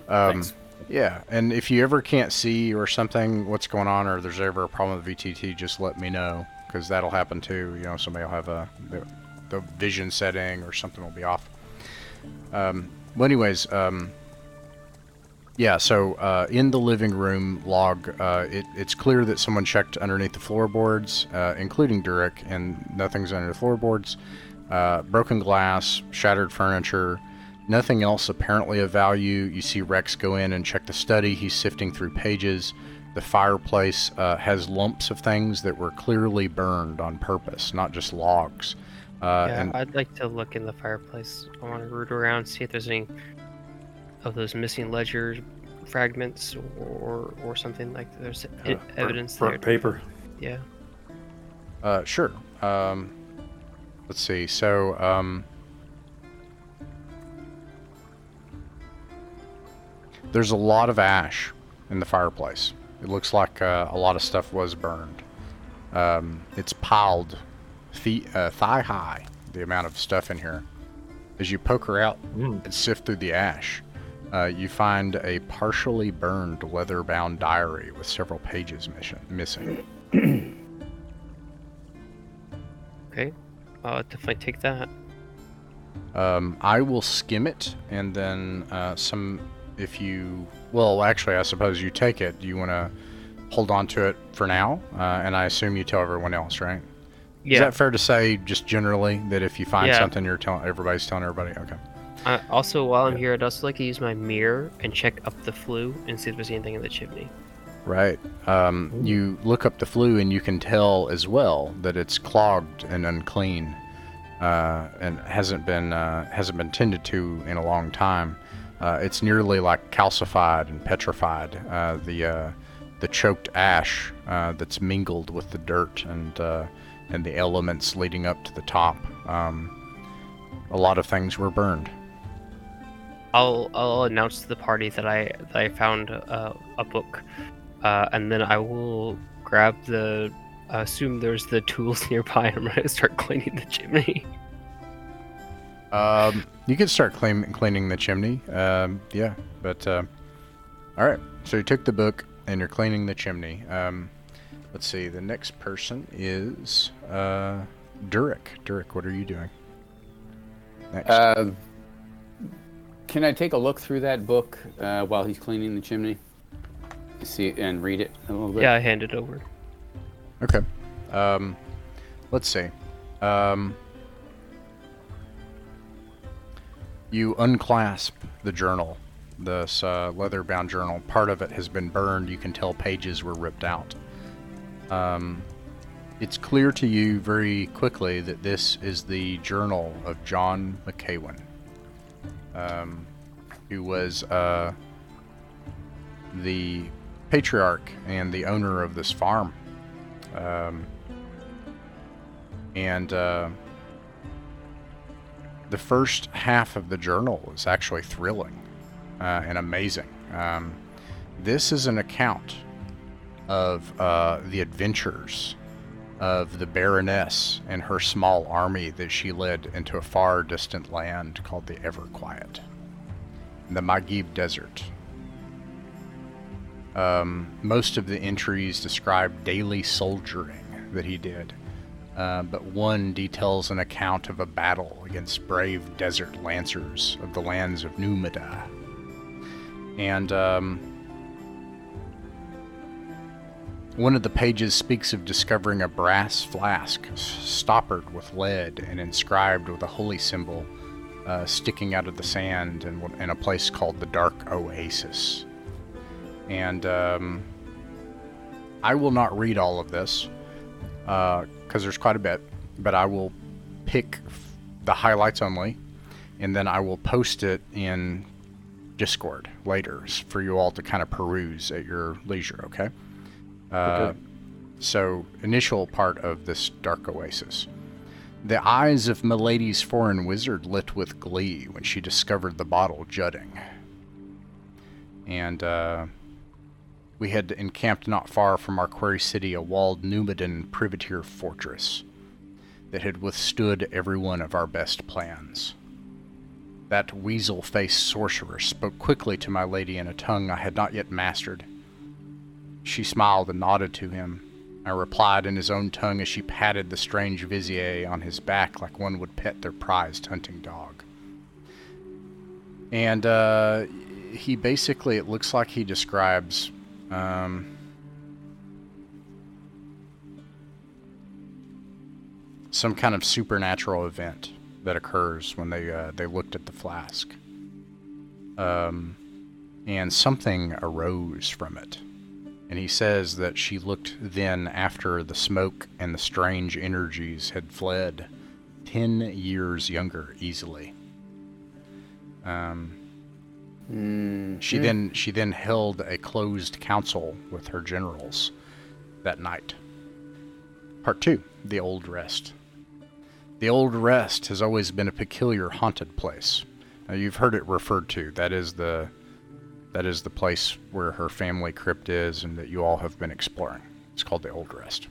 Um, Thanks. Yeah, and if you ever can't see or something, what's going on, or there's ever a problem with V T T, just let me know, because that'll happen too. You know, somebody will have a the, the vision setting or something will be off. Um, well, anyways, um, yeah. So uh, in the living room log, uh, it, it's clear that someone checked underneath the floorboards, uh, including Durek, and nothing's under the floorboards. Uh, broken glass, shattered furniture. Nothing else apparently of value. You see Rex go in and check the study. He's sifting through pages. The fireplace uh, has lumps of things that were clearly burned on purpose, not just logs. Uh, yeah, and I'd like to look in the fireplace. I want to root around, see if there's any of those missing ledger fragments or or something like that. There's uh, evidence burnt, burnt there. Paper. Yeah. Uh, sure. Um, let's see. So. Um, There's a lot of ash in the fireplace. It looks like uh, a lot of stuff was burned. Um, it's piled thigh, uh, thigh high, the amount of stuff in here. As you poke her out mm. and sift through the ash, uh, you find a partially burned leather-bound diary with several pages mission- missing. Okay, I'll definitely take that. Um, I will skim it, and then uh, some... If you, well, actually, I suppose you take it. Do you want to hold on to it for now? Uh, and I assume you tell everyone else, right? Yeah. Is that fair to say, just generally, that if you find yeah. something, you're telling everybody's telling everybody? Okay. Uh, also, while I'm here, I'd also like to use my mirror and check up the flue and see if there's anything in the chimney. Right. Um, you look up the flue, and you can tell as well that it's clogged and unclean, uh, and hasn't been uh, hasn't been tended to in a long time. Uh, it's nearly like calcified and petrified. Uh, the uh, the choked ash uh, that's mingled with the dirt and uh, and the elements leading up to the top. Um, a lot of things were burned. I'll I'll announce to the party that I that I found uh, a book, uh, and then I will grab the. I assume there's the tools nearby. I'm gonna start cleaning the chimney. Um, you could start clean, cleaning the chimney. Um, yeah, but, uh, all right. So you took the book and you're cleaning the chimney. Um, let's see. The next person is, uh, Durek. Durek, what are you doing? Next. Uh, Can I take a look through that book uh, while he's cleaning the chimney? See it and read it a little bit? Yeah, I hand it over. Okay. Um, let's see. Um, you unclasp the journal, this uh, leather-bound journal. Part of it has been burned. You can tell pages were ripped out. Um, it's clear to you very quickly that this is the journal of John McKewen, um, who was uh, the patriarch and the owner of this farm. Um, and uh, the first half of the journal is actually thrilling uh, and amazing. Um, this is an account of uh, the adventures of the Baroness and her small army that she led into a far distant land called the Everquiet, in the Magib Desert. Um, most of the entries describe daily soldiering that he did, uh, but one details an account of a battle against brave desert lancers of the lands of Numidia. And um, one of the pages speaks of discovering a brass flask stoppered with lead and inscribed with a holy symbol uh, sticking out of the sand in, in a place called the Dark Oasis. And um, I will not read all of this because uh, there's quite a bit, but I will pick the highlights only, and then I will post it in Discord later for you all to kind of peruse at your leisure, okay? Uh, okay. So, initial part of this Dark Oasis. The eyes of Milady's foreign wizard lit with glee when she discovered the bottle jutting. And uh, we had encamped not far from our quarry city a walled Numidian privateer fortress that had withstood every one of our best plans. That weasel-faced sorcerer spoke quickly to my lady in a tongue I had not yet mastered. She smiled and nodded to him. I replied in his own tongue as she patted the strange vizier on his back like one would pet their prized hunting dog. And uh, he basically, it looks like he describes um, some kind of supernatural event that occurs when they uh, they looked at the flask. Um, and something arose from it. And he says that she looked then after the smoke and the strange energies had fled, ten years younger easily. Um, mm-hmm. She then she then held a closed council with her generals that night. Part two, the Old Rest. The Old Rest has always been a peculiar haunted place. Now, you've heard it referred to. That is the That is the place where her family crypt is and that you all have been exploring. It's called the Old Rest.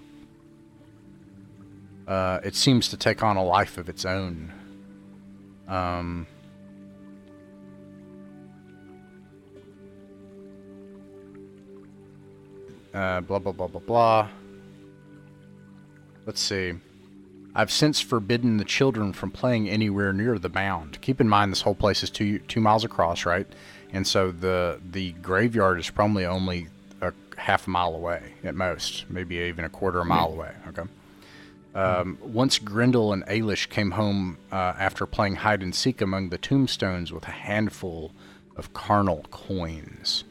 Uh, it seems to take on a life of its own. Um, uh, blah, blah, blah, blah, blah. Let's see. I've since forbidden the children from playing anywhere near the mound. Keep in mind this whole place is two, two miles across, right? And so the the graveyard is probably only a half mile away at most, maybe even a quarter of a mile away. Okay. Um, once Grindel and Eilish came home uh, after playing hide and seek among the tombstones with a handful of carnal coins,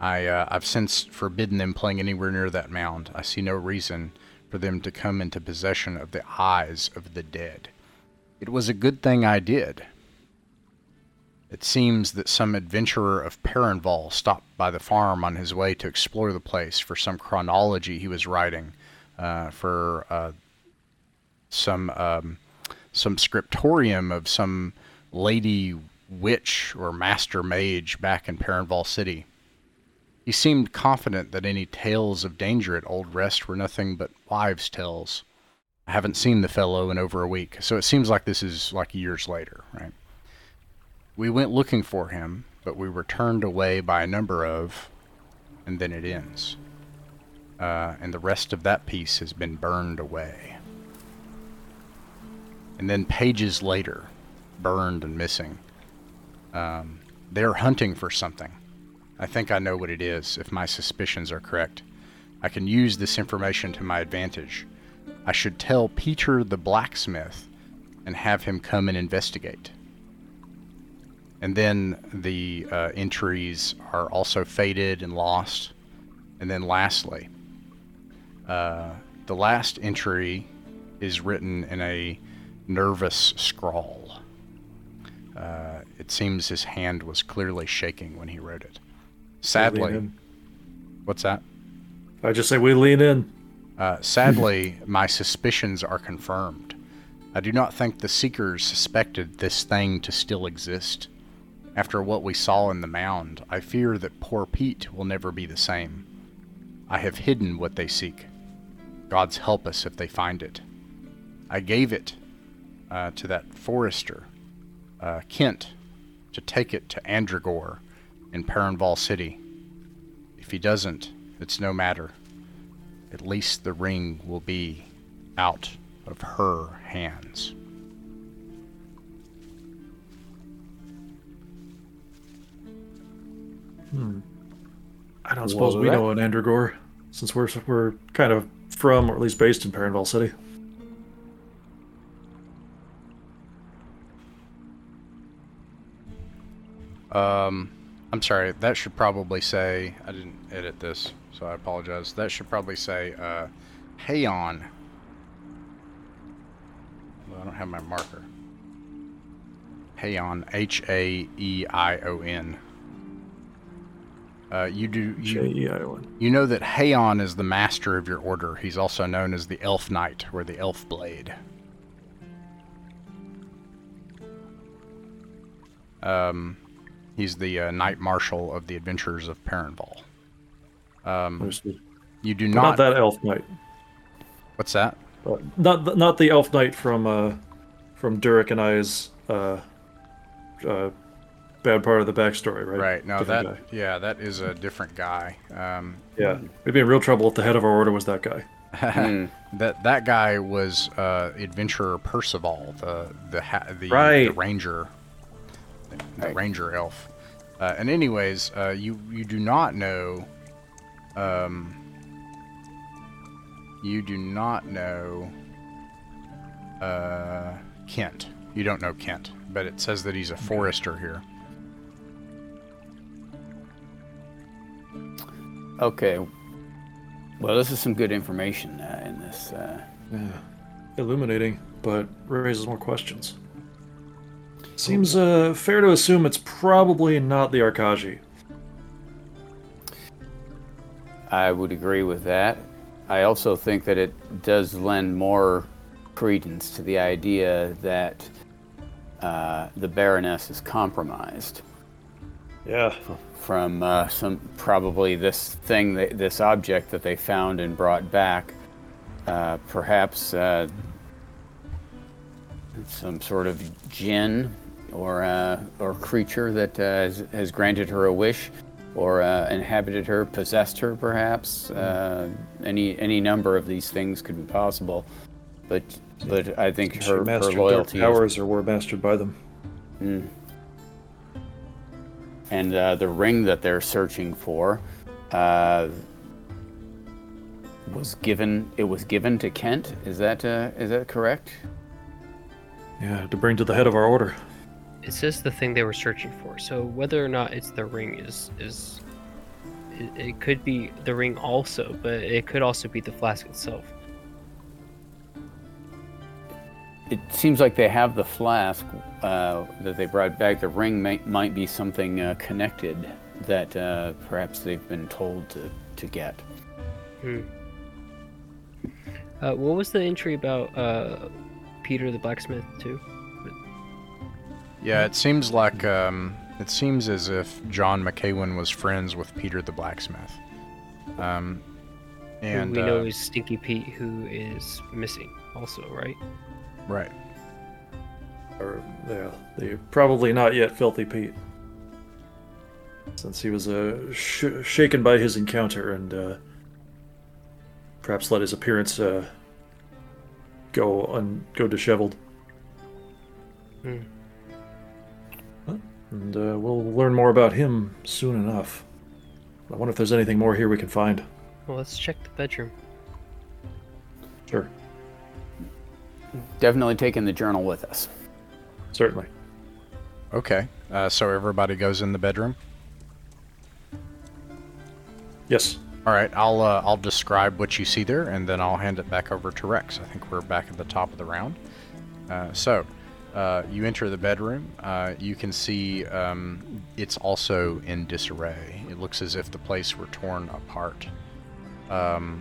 I uh, I've since forbidden them playing anywhere near that mound. I see no reason for them to come into possession of the eyes of the dead. It was a good thing I did. It seems that some adventurer of Perinval stopped by the farm on his way to explore the place for some chronology he was writing uh, for uh, some um, some scriptorium of some lady witch or master mage back in Perinval City. He seemed confident that any tales of danger at Old Rest were nothing but wives' tales. I haven't seen the fellow in over a week, so it seems like this is like years later, right? We went looking for him, but we were turned away by a number of, and then it ends. Uh, and the rest of that piece has been burned away. And then pages later, burned and missing. Um, they're hunting for something. I think I know what it is, if my suspicions are correct. I can use this information to my advantage. I should tell Peter the blacksmith and have him come and investigate. And then the uh, entries are also faded and lost. And then lastly, uh, the last entry is written in a nervous scrawl. Uh, it seems his hand was clearly shaking when he wrote it. Sadly, what's that? I just say we lean in. Uh, sadly, my suspicions are confirmed. I do not think the Seekers suspected this thing to still exist. After what we saw in the mound, I fear that poor Pete will never be the same. I have hidden what they seek. God's help us if they find it. I gave it uh, to that forester, uh, Kent, to take it to Andragor in Perinval City. If he doesn't, it's no matter. At least the ring will be out of her hands. Hmm. I don't suppose we that? know an Andragor, since we're we're kind of from, or at least based in Perinval City. Um, I'm sorry. That should probably say I didn't edit this, so I apologize. That should probably say uh, Haeion. Well, I don't have my marker. Haeion, H A E I O N. Uh, you do. You, you know that Haeion is the master of your order. He's also known as the Elf Knight or the Elf Blade. Um, he's the uh, Knight Marshal of the Adventures of Perinval. Um, you do not. Not that Elf Knight. What's that? Uh, not the, not the Elf Knight from uh, from Durek and I's. Uh, uh, Bad part of the backstory, right? Right. No, different that guy. Yeah, that is a different guy. Um, yeah, we'd be in real trouble if the head of our order was that guy. mm. That that guy was uh, adventurer Percival, the the ha- the, right. the ranger, the, the right. ranger elf. Uh, and anyways, uh, you you do not know, um, you do not know, uh, Kent. You don't know Kent, but it says that he's a forester here. Okay, well, this is some good information uh, in this. Uh... Yeah. Illuminating, but raises more questions. Seems uh, fair to assume it's probably not the Arkaji. I would agree with that. I also think that it does lend more credence to the idea that uh, the Baroness is compromised. Yeah. From uh, some probably this thing, that, this object that they found and brought back, uh, perhaps uh, some sort of djinn or uh, or creature that uh, has, has granted her a wish, or uh, inhabited her, possessed her, perhaps. Uh, any any number of these things could be possible, but but I think her, her loyalty. Her powers, or were mastered by them. Mm. And uh, the ring that they're searching for uh, was given. It was given to Kent. Is that uh, is that correct? Yeah, to bring to the head of our order. It says the thing they were searching for. So whether or not it's the ring is is it, it could be the ring also, but it could also be the flask itself. It seems like they have the flask uh, that they brought back. The ring may, might be something uh, connected that uh, perhaps they've been told to, to get. Hmm. Uh, what was the entry about uh, Peter the blacksmith too? Yeah, it seems like um, it seems as if John McKewen was friends with Peter the blacksmith. Um, and who we know uh, is Stinky Pete, who is missing also, right? Right. Or yeah, the probably not yet Filthy Pete, since he was uh, sh- shaken by his encounter and uh, perhaps let his appearance uh, go un- go disheveled. Hmm. Huh? and uh, we'll learn more about him soon enough. I wonder if there's anything more here we can find. Well, let's check the bedroom. Sure. Definitely taking the journal with us. Certainly. Okay, uh, so everybody goes in the bedroom? Yes. All right, I'll uh, I'll describe what you see there, and then I'll hand it back over to Rex. I think we're back at the top of the round. Uh, so, uh, you enter the bedroom. Uh, you can see um, it's also in disarray. It looks as if the place were torn apart. Um,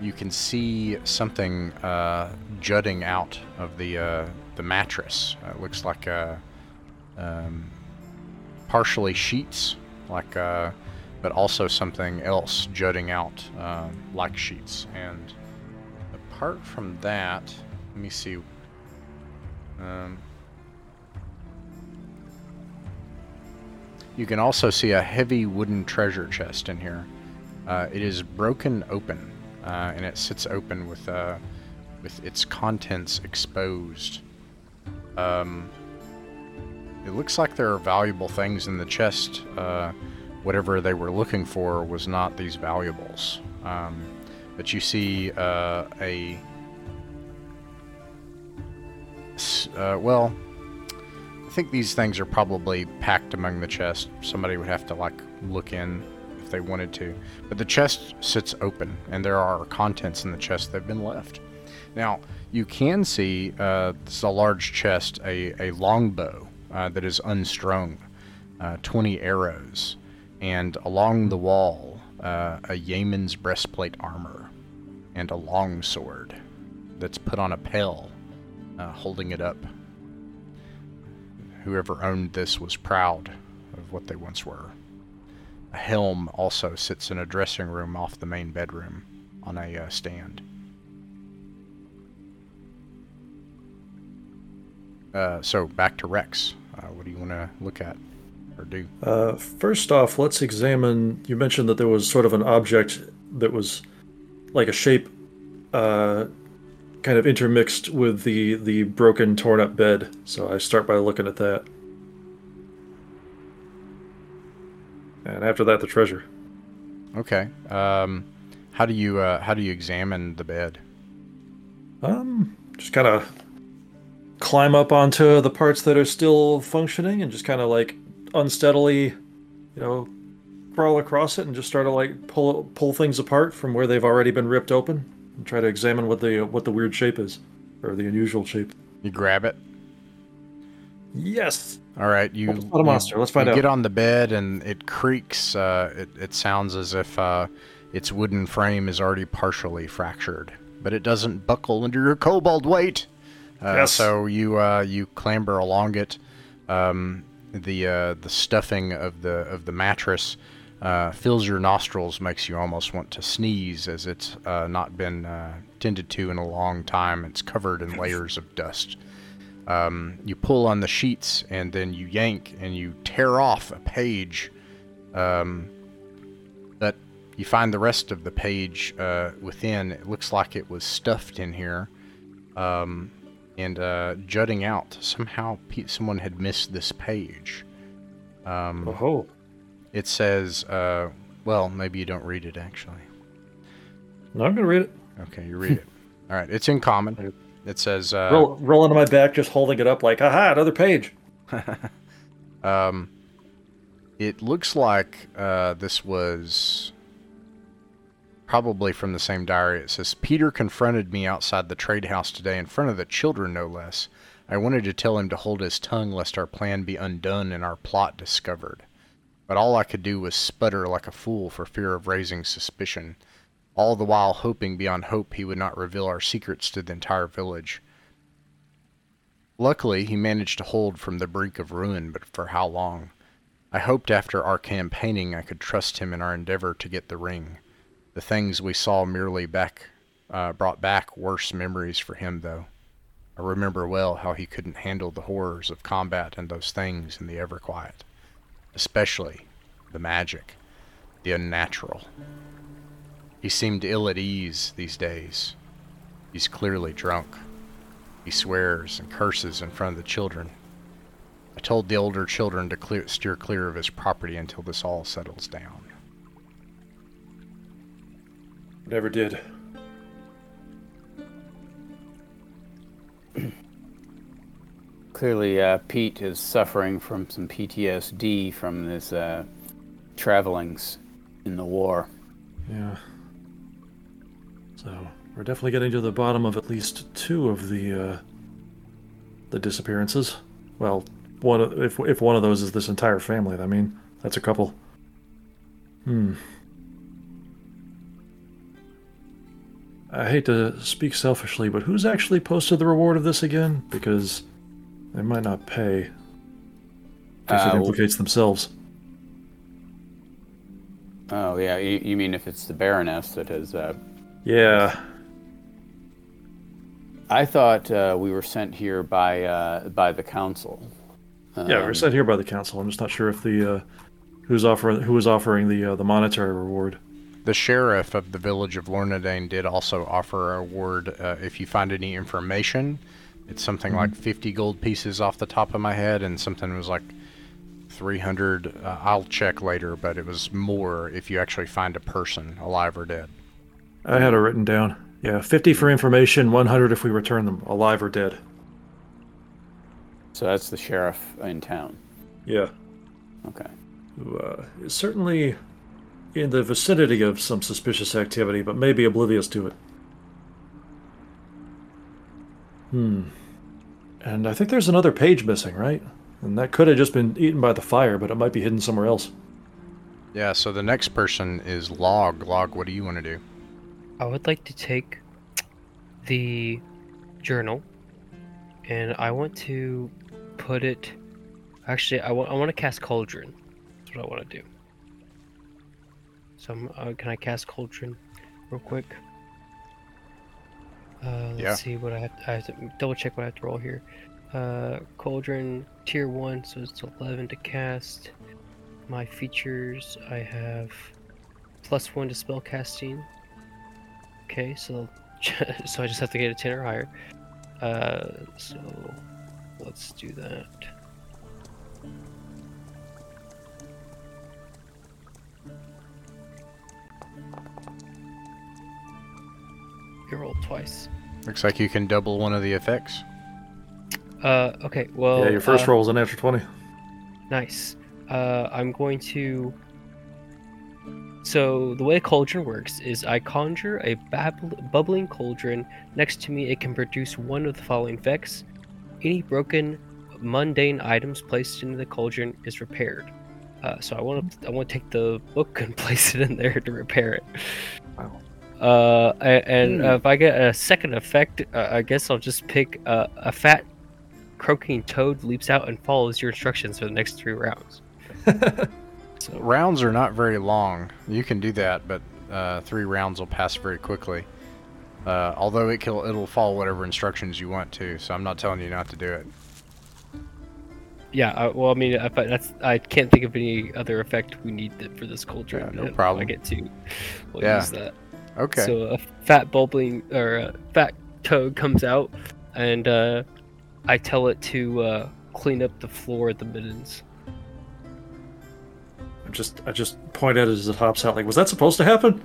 you can see something uh, jutting out of the uh, the mattress. Uh, it looks like uh, um, partially sheets, like. Uh, but also something else jutting out uh, like sheets. And apart from that, let me see. Um, you can also see a heavy wooden treasure chest in here. Uh, it is broken open, uh, and it sits open with uh, with its contents exposed. Um, it looks like there are valuable things in the chest. Uh, Whatever they were looking for was not these valuables. Um, but you see uh, a... Uh, well, I think these things are probably packed among the chest. Somebody would have to, like, look in if they wanted to. But the chest sits open, and there are contents in the chest that have been left. Now, you can see, uh, this is a large chest, a, a longbow uh, that is unstrung. Uh, twenty arrows. And along the wall, uh, a yeoman's breastplate armor and a long sword that's put on a pale, uh, holding it up. Whoever owned this was proud of what they once were. A helm also sits in a dressing room off the main bedroom on a uh, stand. Uh, so back to Rex. Uh, what do you want to look at? Do. Uh, first off, let's examine. You mentioned that there was sort of an object that was like a shape, uh, kind of intermixed with the the broken, torn up bed. So I start by looking at that, and after that, the treasure. Okay. Um, how do you uh, how do you examine the bed? Um, just kind of climb up onto the parts that are still functioning, and just kind of like. Unsteadily, you know, crawl across it and just start to like pull pull things apart from where they've already been ripped open and try to examine what the what the weird shape is or the unusual shape. You grab it. Yes. All right, you. It's not a monster. You, Let's find you out. Get on the bed and it creaks. Uh, it it sounds as if uh, its wooden frame is already partially fractured, but it doesn't buckle under your kobold weight. Uh, yes. So you uh, you clamber along it. Um, The uh, the stuffing of the of the mattress uh, fills your nostrils, makes you almost want to sneeze, as it's uh, not been uh, tended to in a long time. It's covered in layers of dust. Um, you pull on the sheets, and then you yank and you tear off a page. Um, but you find the rest of the page uh, within. It looks like it was stuffed in here. Um, And uh, jutting out, somehow someone had missed this page. Um, oh. It says, uh, well, maybe you don't read it, actually. No, I'm going to read it. Okay, you read it. All right, it's in common. It says... Uh, roll, roll into my back, just holding it up like, aha, another page. um, it looks like uh, this was... Probably from the same diary. It says, Peter confronted me outside the trade house today in front of the children, no less. I wanted to tell him to hold his tongue lest our plan be undone and our plot discovered. But all I could do was sputter like a fool for fear of raising suspicion, all the while hoping beyond hope he would not reveal our secrets to the entire village. Luckily, he managed to hold from the brink of ruin, but for how long? I hoped after our campaigning I could trust him in our endeavor to get the ring. The things we saw merely back, uh, brought back worse memories for him, though. I remember well how he couldn't handle the horrors of combat and those things in the Everquiet. Especially the magic, the unnatural. He seemed ill at ease these days. He's clearly drunk. He swears and curses in front of the children. I told the older children to clear, steer clear of his property until this all settles down. Never did. Clearly, uh, Pete is suffering from some P T S D from his uh, travelings in the war. Yeah. So, we're definitely getting to the bottom of at least two of the uh, the disappearances. Well, one if if one of those is this entire family, I mean, that's a couple. Hmm. I hate to speak selfishly, but who's actually posted the reward of this again? Because they might not pay. Because uh, it implicates well, themselves. Oh, yeah. You, you mean if it's the Baroness that has... Uh... Yeah. I thought uh, we were sent here by uh, by the council. Um, yeah, we were sent here by the council. I'm just not sure if the uh, who's offering who was offering the uh, the monetary reward. The sheriff of the village of Lornedain did also offer a reward. Uh, if you find any information, it's something mm-hmm. like fifty gold pieces off the top of my head, and something was like three hundred. Uh, I'll check later, but it was more if you actually find a person, alive or dead. I had it written down. Yeah, fifty for information, one hundred if we return them, alive or dead. So that's the sheriff in town. Yeah. Okay. Uh, it's certainly in the vicinity of some suspicious activity, but maybe oblivious to it. Hmm. And I think there's another page missing, right? And that could have just been eaten by the fire, but it might be hidden somewhere else. Yeah, so the next person is Log. Log, what do you want to do? I would like to take the journal, and I want to put it... Actually, I want, I want to cast Cauldron. That's what I want to do. So uh, can I cast Cauldron real quick? Uh, let's yeah. see what I have, to, I have to double check what I have to roll here. Uh, Cauldron, tier one, so it's eleven to cast. My features, I have plus one to spell casting. Okay, so so I just have to get a ten or higher. Uh, so let's do that. You roll twice. Looks like you can double one of the effects. Uh, okay, well... Yeah, your first uh, roll is an extra twenty. Nice. Uh, I'm going to... So, the way Cauldron works is I conjure a bab- bubbling cauldron. Next to me, it can produce one of the following effects. Any broken, mundane items placed into the cauldron is repaired. Uh, so I want to I want to take the book and place it in there to repair it. Wow. Uh, and uh, if I get a second effect, uh, I guess I'll just pick uh, a fat croaking toad leaps out and follows your instructions for the next three rounds. So rounds are not very long. You can do that, but uh, three rounds will pass very quickly. Uh, although it can, it'll follow whatever instructions you want to, so I'm not telling you not to do it. Yeah, I, well, I mean, I, that's, I can't think of any other effect we need that for this cauldron. Yeah, no problem. I get to we'll yeah. use that. Okay. So a fat bubbling or a fat toad comes out, and uh, I tell it to uh, clean up the floor at the middens. I just I just point at it as it hops out. Like, was that supposed to happen?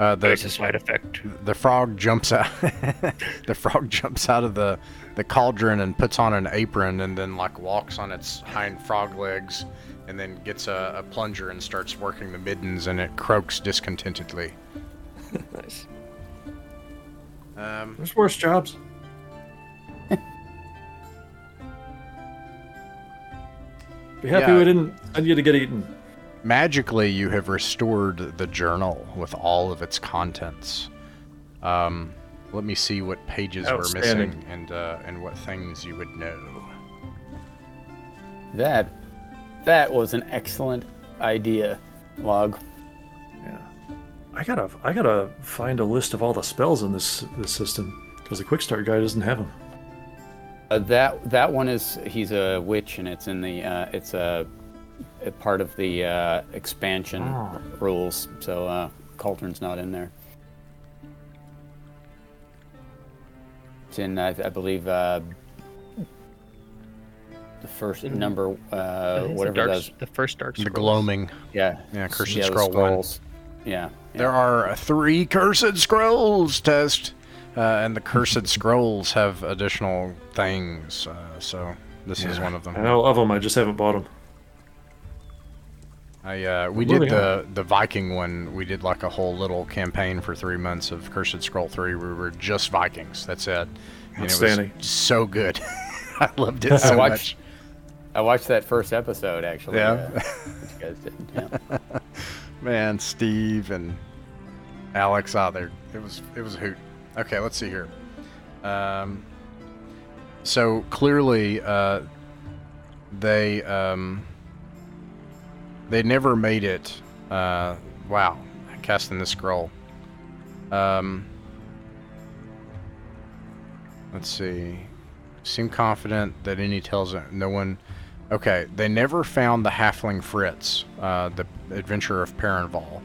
Uh, the, There's a side effect. The frog jumps out. the frog jumps out of the, the cauldron and puts on an apron, and then like walks on its hind frog legs, and then gets a, a plunger and starts working the middens, and it croaks discontentedly. Nice. Um, There's worse jobs. Be happy yeah. we didn't I need to get eaten. Magically, you have restored the journal with all of its contents. Um, let me see what pages were missing and uh, and what things you would know. That that was an excellent idea, Log. Yeah. I gotta, I gotta find a list of all the spells in this this system because the Quick Start guy doesn't have them. Uh, that that one is he's a witch and it's in the uh, it's a, a part of the uh, expansion oh. rules. So uh, Cauldron's not in there. It's in I, I believe uh, the first mm-hmm. number, uh, whatever dark, those. The first Dark Scrolls. The Gloaming. Yeah. Yeah, Cursed yeah, Scroll scrolls. one. Yeah, yeah. There are three Cursed Scrolls test, uh, and the Cursed Scrolls have additional things, uh, so this yeah. is one of them. And I love them, I just haven't bought them. I, uh, we did the, the Viking one. We did like a whole little campaign for three months of Cursed Scroll three. We were just Vikings. That's it. Outstanding. And it was so good. I loved it so I watched, much. I watched that first episode, actually. Yeah. Uh, which you guys did. Yeah. Man, Steve and Alex out there. It was, it was a hoot. Okay, let's see here. Um, so clearly uh, they... Um, They never made it. Uh, wow, casting the scroll. Um, let's see. Seem confident that any tells no one. Okay, they never found the halfling Fritz, uh, the adventurer of Perinval.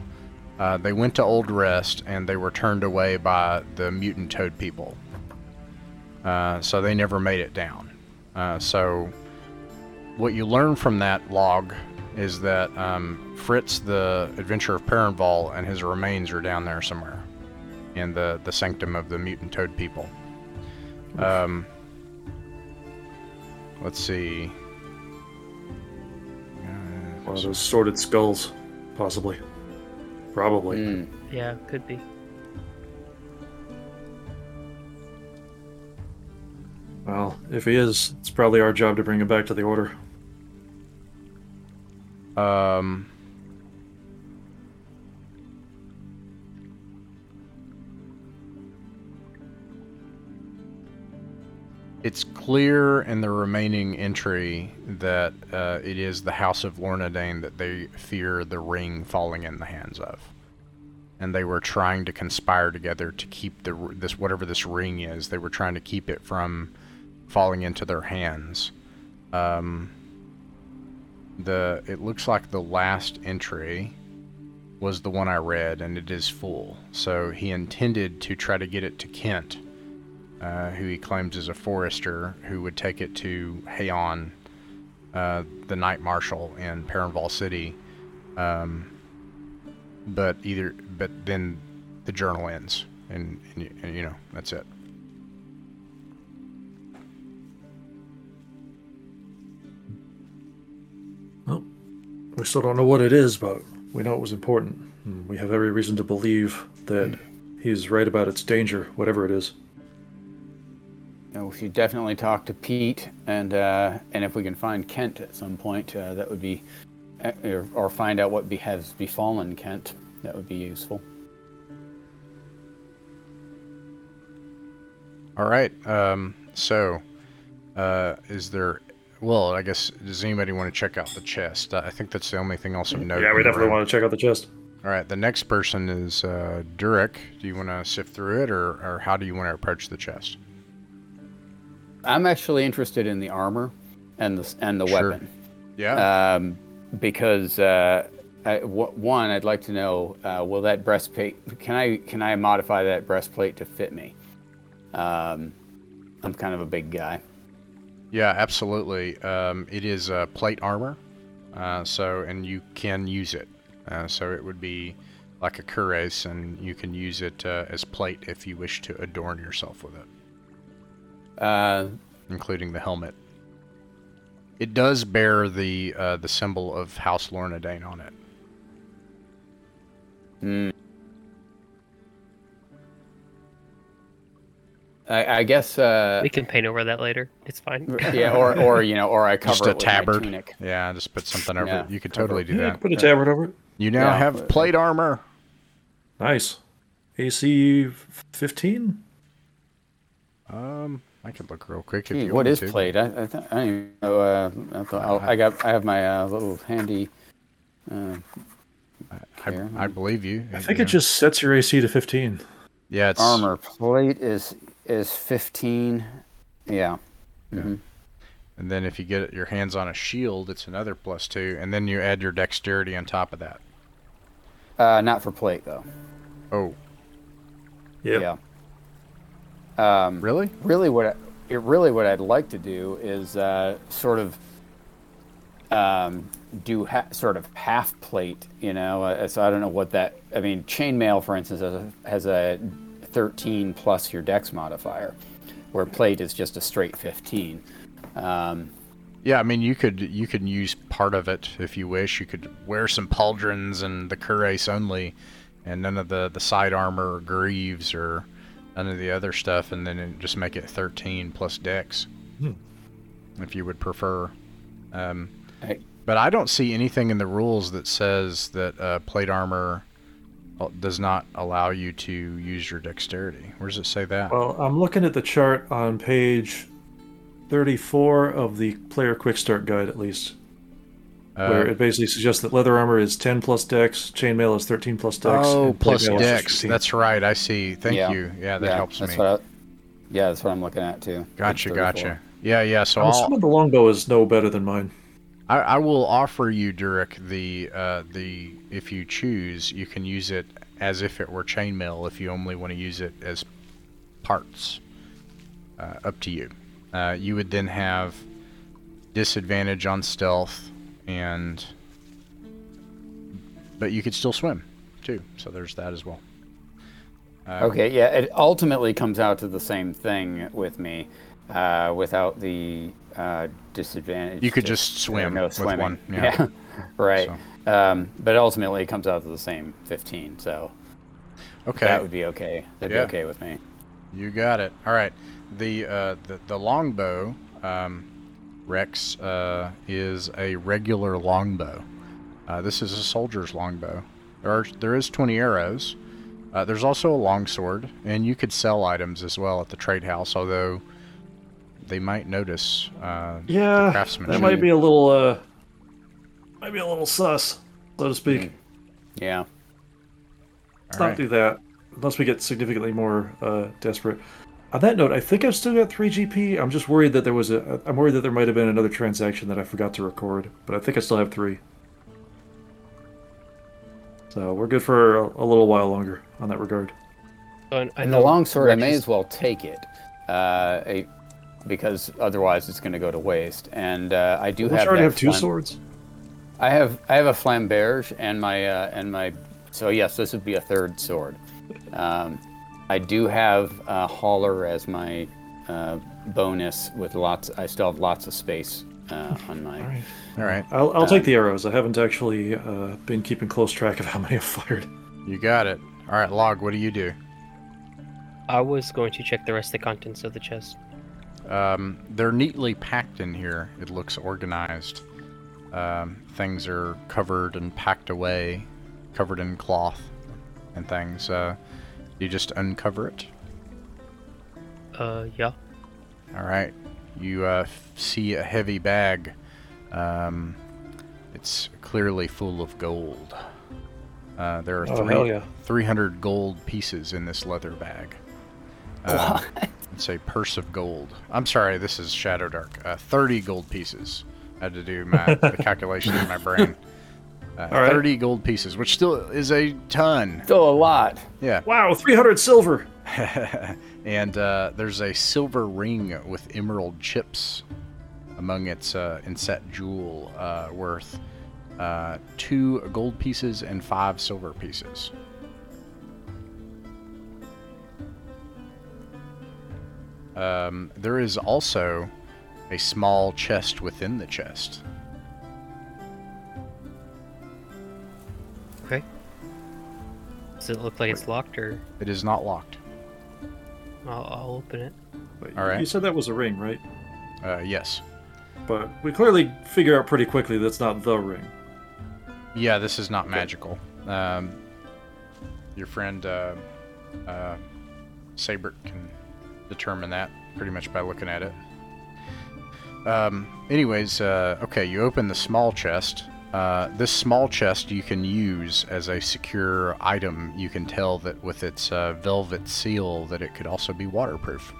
Uh, they went to Old Rest and they were turned away by the mutant toad people. Uh, so they never made it down. Uh, so what you learn from that log is that um, Fritz, the adventurer of Perinval, and his remains are down there somewhere in the, the sanctum of the mutant toad people. Um, let's see. Uh, One of those sorted skulls, possibly. Probably. Mm. Yeah, could be. Well, if he is, it's probably our job to bring him back to the Order. Um, it's clear in the remaining entry that uh, it is the House of Lornedain that they fear the ring falling in the hands of, and they were trying to conspire together to keep the this whatever this ring is. They were trying to keep it from falling into their hands. Um. The it looks like the last entry was the one I read, and it is full. So he intended to try to get it to Kent, uh, who he claims is a forester, who would take it to Haeion, uh, the Knight Marshal in Perinval City. Um, but either, but then the journal ends, and, and, and you know that's it. We still don't know what it is, but we know it was important. We have every reason to believe that he's right about its danger, whatever it is. No, we should definitely talk to Pete, and uh, and if we can find Kent at some point, uh, that would be, or, or find out what be, has befallen Kent. That would be useful. All right. Um, so, uh, is there? Well, I guess, does anybody want to check out the chest? I think that's the only thing else of note. Yeah, we definitely want to check out the chest. All right, the next person is uh, Durek. Do you want to sift through it, or, or how do you want to approach the chest? I'm actually interested in the armor and the, and the sure. weapon. Yeah. Um, because, uh, I, w- one, I'd like to know, uh, will that breastplate, can I can I modify that breastplate to fit me? Um, I'm kind of a big guy. Yeah, absolutely. Um, it is uh, plate armor, uh, so and you can use it. Uh, so it would be like a cuirass, and you can use it uh, as plate if you wish to adorn yourself with it, uh, including the helmet. It does bear the uh, the symbol of House Lornedain on it. Mm. I, I guess uh, we can paint over that later. It's fine. Yeah, or, or you know, or I cover just a it with tabard. My tunic. Yeah, just put something over yeah, it. You could totally do yeah, that. Put a tabard over it. You now yeah, have but... plate armor. Nice. A C fifteen. Um, I can look real quick. If Gee, you what want is to. Plate? I I, th- I don't even know. Uh, I, thought I'll, I got. I have my uh, little handy. Uh, I, I believe you. I think you it know. just sets your A C to fifteen. Yeah, it's... armor plate is. Is fifteen, yeah. yeah. Mm-hmm. And then if you get your hands on a shield, it's another plus two, and then you add your dexterity on top of that. Uh, not for plate though. Oh. Yep. Yeah. Um, really? Really, what? I, it really what I'd like to do is uh, sort of um, do ha- sort of half plate, you know. Uh, so I don't know what that. I mean, chainmail, for instance, has a, has a thirteen plus your dex modifier, where plate is just a straight fifteen. Um, yeah, I mean, you could you could use part of it if you wish. You could wear some pauldrons and the cuirass only, and none of the, the side armor or greaves or none of the other stuff, and then it just make it thirteen plus dex, hmm. if you would prefer. Um, I, but I don't see anything in the rules that says that uh, plate armor does not allow you to use your dexterity. Where does it say that? Well, I'm looking at the chart on page thirty-four of the Player Quick Start Guide, at least, uh, where it basically suggests that leather armor is ten plus dex, chainmail is thirteen plus dex. Oh, and plus dex. That's right. I see. Thank yeah. you. Yeah, that yeah, helps that's me. What I, yeah, that's what I'm looking at, too. Gotcha, gotcha. Yeah, yeah. So I'm assuming the longbow is no better than mine. I, I will offer you, Durek, the uh, the if you choose, you can use it as if it were chainmail. If you only want to use it as parts, uh, up to you. Uh, you would then have disadvantage on stealth, and but you could still swim too. So there's that as well. Um, okay, yeah. It ultimately comes out to the same thing with me, uh, without the. Uh, disadvantage. You could just, just swim no swimming. With one. Yeah, yeah. right. So. Um, but ultimately, it comes out to the same fifteen. So, okay, that would be okay. That'd yeah. be okay with me. You got it. All right. The uh, the, the longbow, um, Rex, uh, is a regular longbow. Uh, this is a soldier's longbow. There are, there is twenty arrows. Uh, there's also a longsword, and you could sell items as well at the trade house, although. They might notice. Uh, yeah, the craftsmanship. That might be a little, uh, might be a little sus, so to speak. Mm. Yeah. Let's All not right. do that unless we get significantly more uh, desperate. On that note, I think I've still got three G P. I'm just worried that there was a. I'm worried that there might have been another transaction that I forgot to record, but I think I still have three. So we're good for a, a little while longer on that regard. And, and the longsword, I may as well take it. Uh, a. Because otherwise it's going to go to waste, and uh, I do well, have. I already have two flam- swords. I have I have a flamberge and my uh, and my, so yes, this would be a third sword. Um, I do have a hauler as my uh, bonus with lots. I still have lots of space uh, on my. All right, all right. I'll I'll um, take the arrows. I haven't actually uh, been keeping close track of how many I've fired. You got it. All right, Log. What do you do? I was going to check the rest of the contents of the chest. Um, they're neatly packed in here. It looks organized. Um, things are covered and packed away, covered in cloth and things. Uh, you just uncover it? Uh, yeah. All right. You uh, see a heavy bag. Um, it's clearly full of gold. Uh, there are oh, three, hell yeah. three hundred gold pieces in this leather bag. Um, what? It's a purse of gold. I'm sorry, this is Shadowdark. Uh, thirty gold pieces. I had to do my the calculation in my brain. Uh, All right. thirty gold pieces, which still is a ton. Still a lot. Yeah. Wow, three hundred silver. And uh, there's a silver ring with emerald chips among its uh, inset jewel uh, worth uh, two gold pieces and five silver pieces. Um, there is also a small chest within the chest. Okay. Does it look like Wait. It's locked, or? It is not locked. I'll, I'll open it. Wait, all right. You said that was a ring, right? Uh, yes. But we clearly figure out pretty quickly that's not the ring. Yeah, this is not okay. magical. Um, your friend uh, uh, Sabert can determine that pretty much by looking at it. Um, anyways, uh, okay, you open the small chest. Uh, this small chest you can use as a secure item. You can tell that with its uh, velvet seal that it could also be waterproof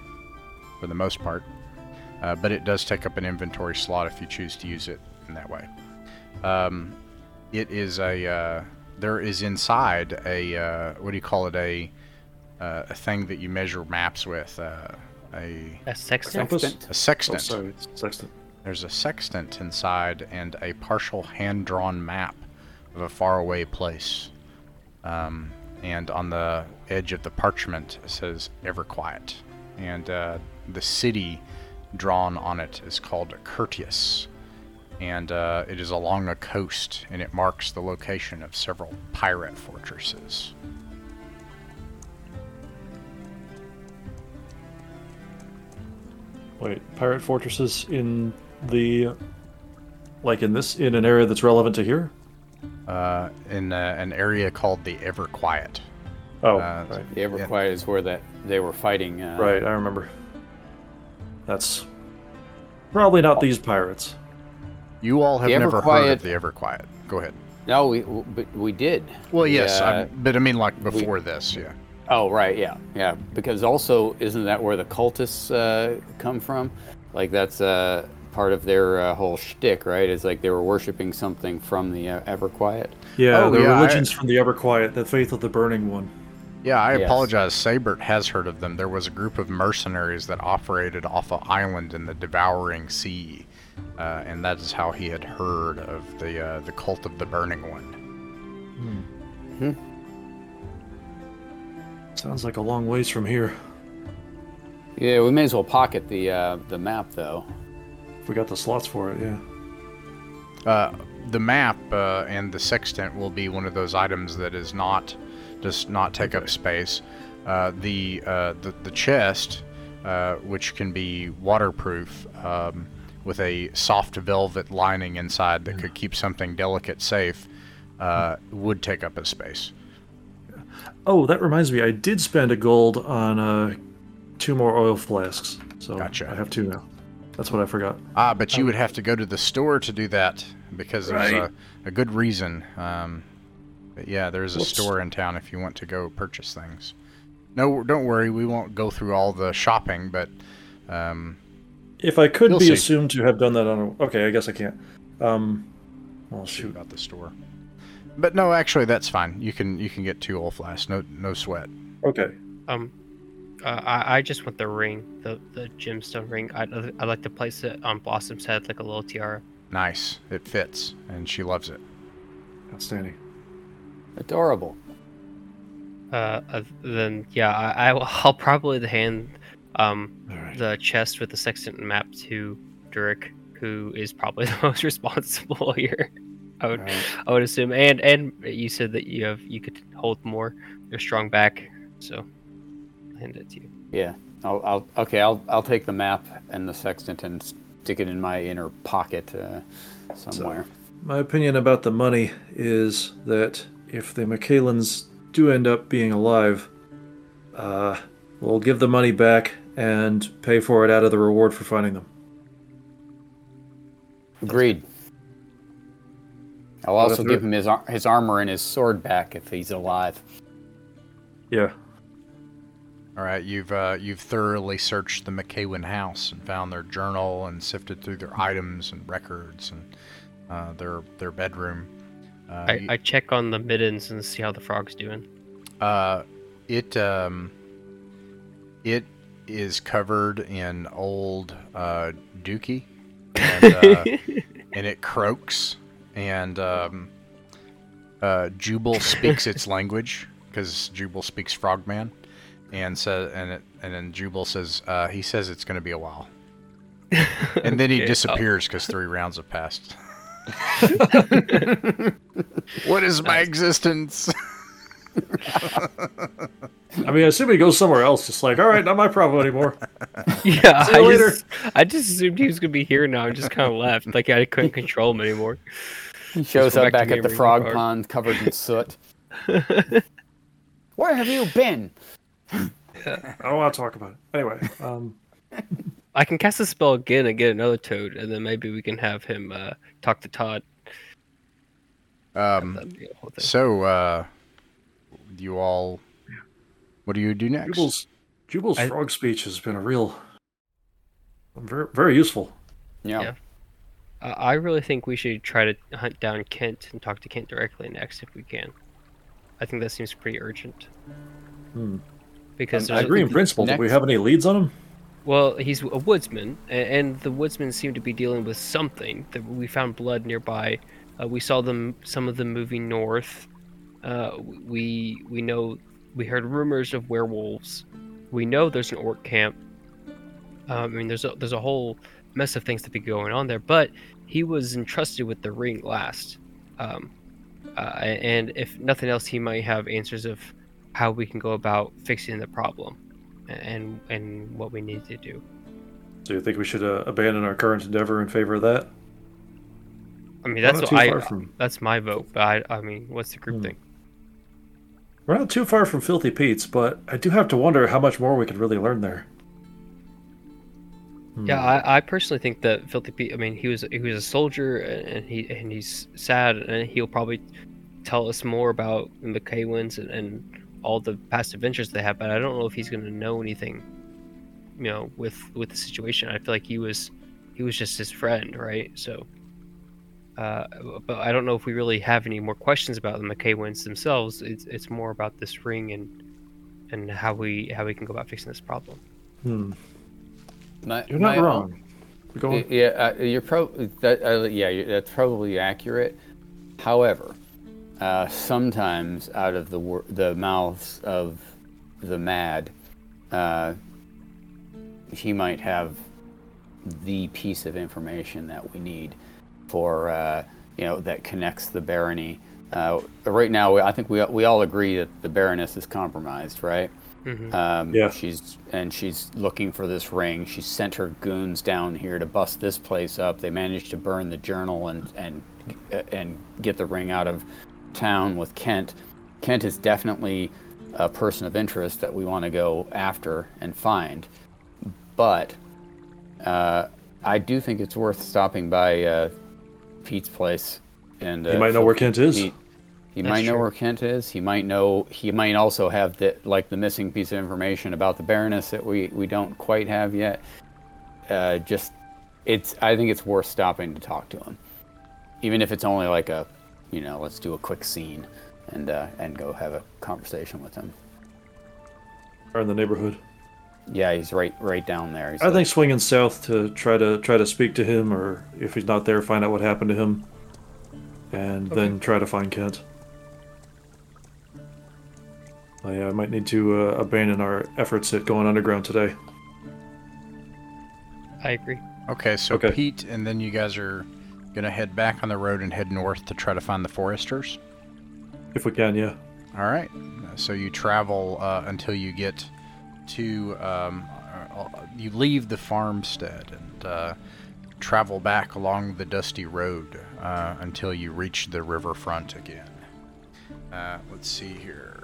for the most part. Uh, but it does take up an inventory slot if you choose to use it in that way. Um, it is a... Uh, there is inside a... Uh, what do you call it? A... Uh, a thing that you measure maps with, uh, a... A sextant? A sextant. Oh, sorry, it's sextant. There's a sextant inside and a partial hand-drawn map of a faraway place. Um, and on the edge of the parchment, it says Everquiet. And uh, the city drawn on it is called Curtius. And uh, it is along a coast, and it marks the location of several pirate fortresses. Wait, pirate fortresses in the, like in this, in an area that's relevant to here? Uh, in uh, an area called the Everquiet. Oh, uh, right. The Everquiet yeah. is where that they were fighting. Uh, right, I remember. That's probably not these pirates. You all have never heard of the Everquiet. Go ahead. No, we but we did. Well, yes, uh, but I mean like before we, this, yeah. Oh, right, yeah, yeah. Because also, isn't that where the cultists uh, come from? Like that's uh, part of their uh, whole shtick, right? It's like they were worshiping something from the uh, Everquiet. Yeah, oh, the yeah, religion's I, from the Everquiet, the faith of the Burning One. Yeah, I yes. apologize. Sabert has heard of them. There was a group of mercenaries that operated off an island in the Devouring Sea. Uh, and that is how he had heard of the uh, the cult of the Burning One. Hmm. Hmm. Sounds like a long ways from here. Yeah, we may as well pocket the uh, the map though. If we got the slots for it, yeah. Uh, the map uh, and the sextant will be one of those items that is not does not take up space. Uh, the, uh, the the chest, uh, which can be waterproof. Um, with a soft velvet lining inside that could keep something delicate safe, uh, would take up a space. Oh, that reminds me. I did spend a gold on uh, two more oil flasks. So gotcha. I have two now. That's what I forgot. Ah, but you would have to go to the store to do that because there's right. a, a good reason. Um, but yeah, there is a Whoops. store in town if you want to go purchase things. No, don't worry. We won't go through all the shopping, but... Um, If I could You'll be see. assumed to have done that on a... Okay, I guess I can't. Um, I'll shoot about the store. But no, actually, that's fine. You can you can get two old flasks. No no sweat. Okay. Um, uh, I, I just want the ring, the the gemstone ring. I'd, I'd like to place it on Blossom's head like a little tiara. Nice. It fits, and she loves it. Outstanding. Adorable. Uh, uh then, yeah, I, I'll probably hand... Um, right. the chest with the sextant map to Durek, who is probably the most responsible here. I would, right. I would assume. And and you said that you have you could hold more. You're strong back, so I'll hand it to you. Yeah. I'll, I'll okay. I'll I'll take the map and the sextant and stick it in my inner pocket uh, somewhere. So, my opinion about the money is that if the McKelans do end up being alive, uh, we'll give the money back. And pay for it out of the reward for finding them. Agreed. I'll also give him his ar- his armor and his sword back if he's alive. Yeah. All right, you've uh, you've thoroughly searched the McKewen house and found their journal and sifted through their items and records and uh, their their bedroom. Uh, I, I check on the middens and see how the frog's doing. Uh, it um. It. is covered in old uh, dookie, and, uh, and it croaks, and um, uh, Jubal speaks its language, because Jubal speaks Frogman, and so, and, it, and then Jubal says, uh, he says it's going to be a while. And then he okay, disappears because oh. three rounds have passed. What is my existence? I mean, I assume he goes somewhere else, just like, all right, not my problem anymore. Yeah, See you I, later. Just, I just assumed he was going to be here now. I just kind of left. Like, I couldn't control him anymore. He shows just up back, back at the frog card. pond covered in soot. Where have you been? Yeah. I don't want to talk about it. Anyway. Um... I can cast a spell again and get another toad, and then maybe we can have him uh, talk to Thod. Um, so, uh... you all what do you do next? Jubal's, Jubal's I, frog speech has been a real very, very useful. Yeah, yeah. Uh, I really think we should try to hunt down Kent and talk to Kent directly next if we can. I think that seems pretty urgent. Hmm. Because um, I agree in principle. Next... Do we have any leads on him? Well, he's a woodsman, and the woodsmen seem to be dealing with something. That we found blood nearby. Uh, we saw them, some of them moving north. Uh, we we know we heard rumors of werewolves. We know there's an orc camp. Um, I mean, there's a, there's a whole mess of things to be going on there. But he was entrusted with the ring last, um, uh, and if nothing else, he might have answers of how we can go about fixing the problem. And and what we need to do. So you think we should uh, abandon our current endeavor in favor of that? I mean, that's what I. From... That's my vote. But I, I mean, what's the group hmm. thing? We're not too far from Filthy Pete's, but I do have to wonder how much more we could really learn there. Hmm. Yeah, I, I personally think that Filthy Pete. I mean, he was he was a soldier, and he and he's sad, and he'll probably tell us more about the McKewens and. and all the past adventures they have, but I don't know if he's going to know anything, you know, with, with the situation. I feel like he was, he was just his friend. Right. So, uh, but I don't know if we really have any more questions about the McKewens themselves. It's, it's more about this ring and, and how we, how we can go about fixing this problem. Hmm. My, you're not my, wrong. Um, go on. Yeah. Uh, you're probably, that, uh, yeah, that's probably accurate. However, Uh, sometimes out of the wor- the mouths of the mad, uh, he might have the piece of information that we need for uh, you know, that connects the barony. Uh, right now, I think we we all agree that the Baroness is compromised, right? Mm-hmm. Um, yeah. She's and she's looking for this ring. She sent her goons down here to bust this place up. They managed to burn the journal and and and get the ring out of town with Kent. Kent is definitely a person of interest that we want to go after and find. But uh, I do think it's worth stopping by uh, Pete's place. And uh, you might know where Kent is. He, he might know true. where Kent is. He might know. He might also have the like the missing piece of information about the Baroness that we, we don't quite have yet. Uh, just it's. I think it's worth stopping to talk to him, even if it's only like a. You know, let's do a quick scene and uh, and go have a conversation with him. Or in the neighborhood. Yeah, he's right right down there. He's I like, think swinging south to try to try to speak to him, or if he's not there, find out what happened to him, and okay. then try to find Kent. Oh, yeah, I might need to uh, abandon our efforts at going underground today. I agree. Okay, so okay. Pete, and then you guys are gonna head back on the road and head north to try to find the foresters? If we can, yeah. All right. So you travel uh, until you get to, um, you leave the farmstead and uh, travel back along the dusty road uh, until you reach the riverfront again. Uh, let's see here.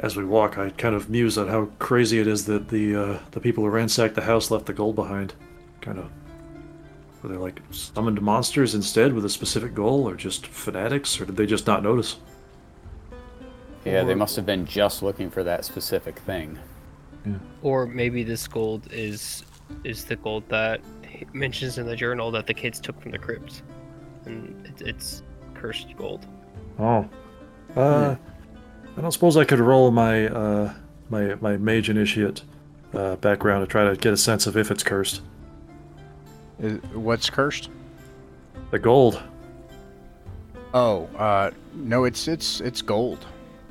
As we walk, I kind of muse on how crazy it is that the uh, the people who ransacked the house left the gold behind. Kind of, were they like summoned monsters instead with a specific goal, or just fanatics, or did they just not notice? Yeah, or, they must have been just looking for that specific thing. Yeah. Or maybe this gold is is the gold that he mentions in the journal that the kids took from the crypts, and it, it's cursed gold. Oh. Uh. Hmm. I don't suppose I could roll my uh, my my mage initiate uh, background to try to get a sense of if it's cursed. Is, what's cursed? The gold. Oh, uh, no, it's it's it's gold.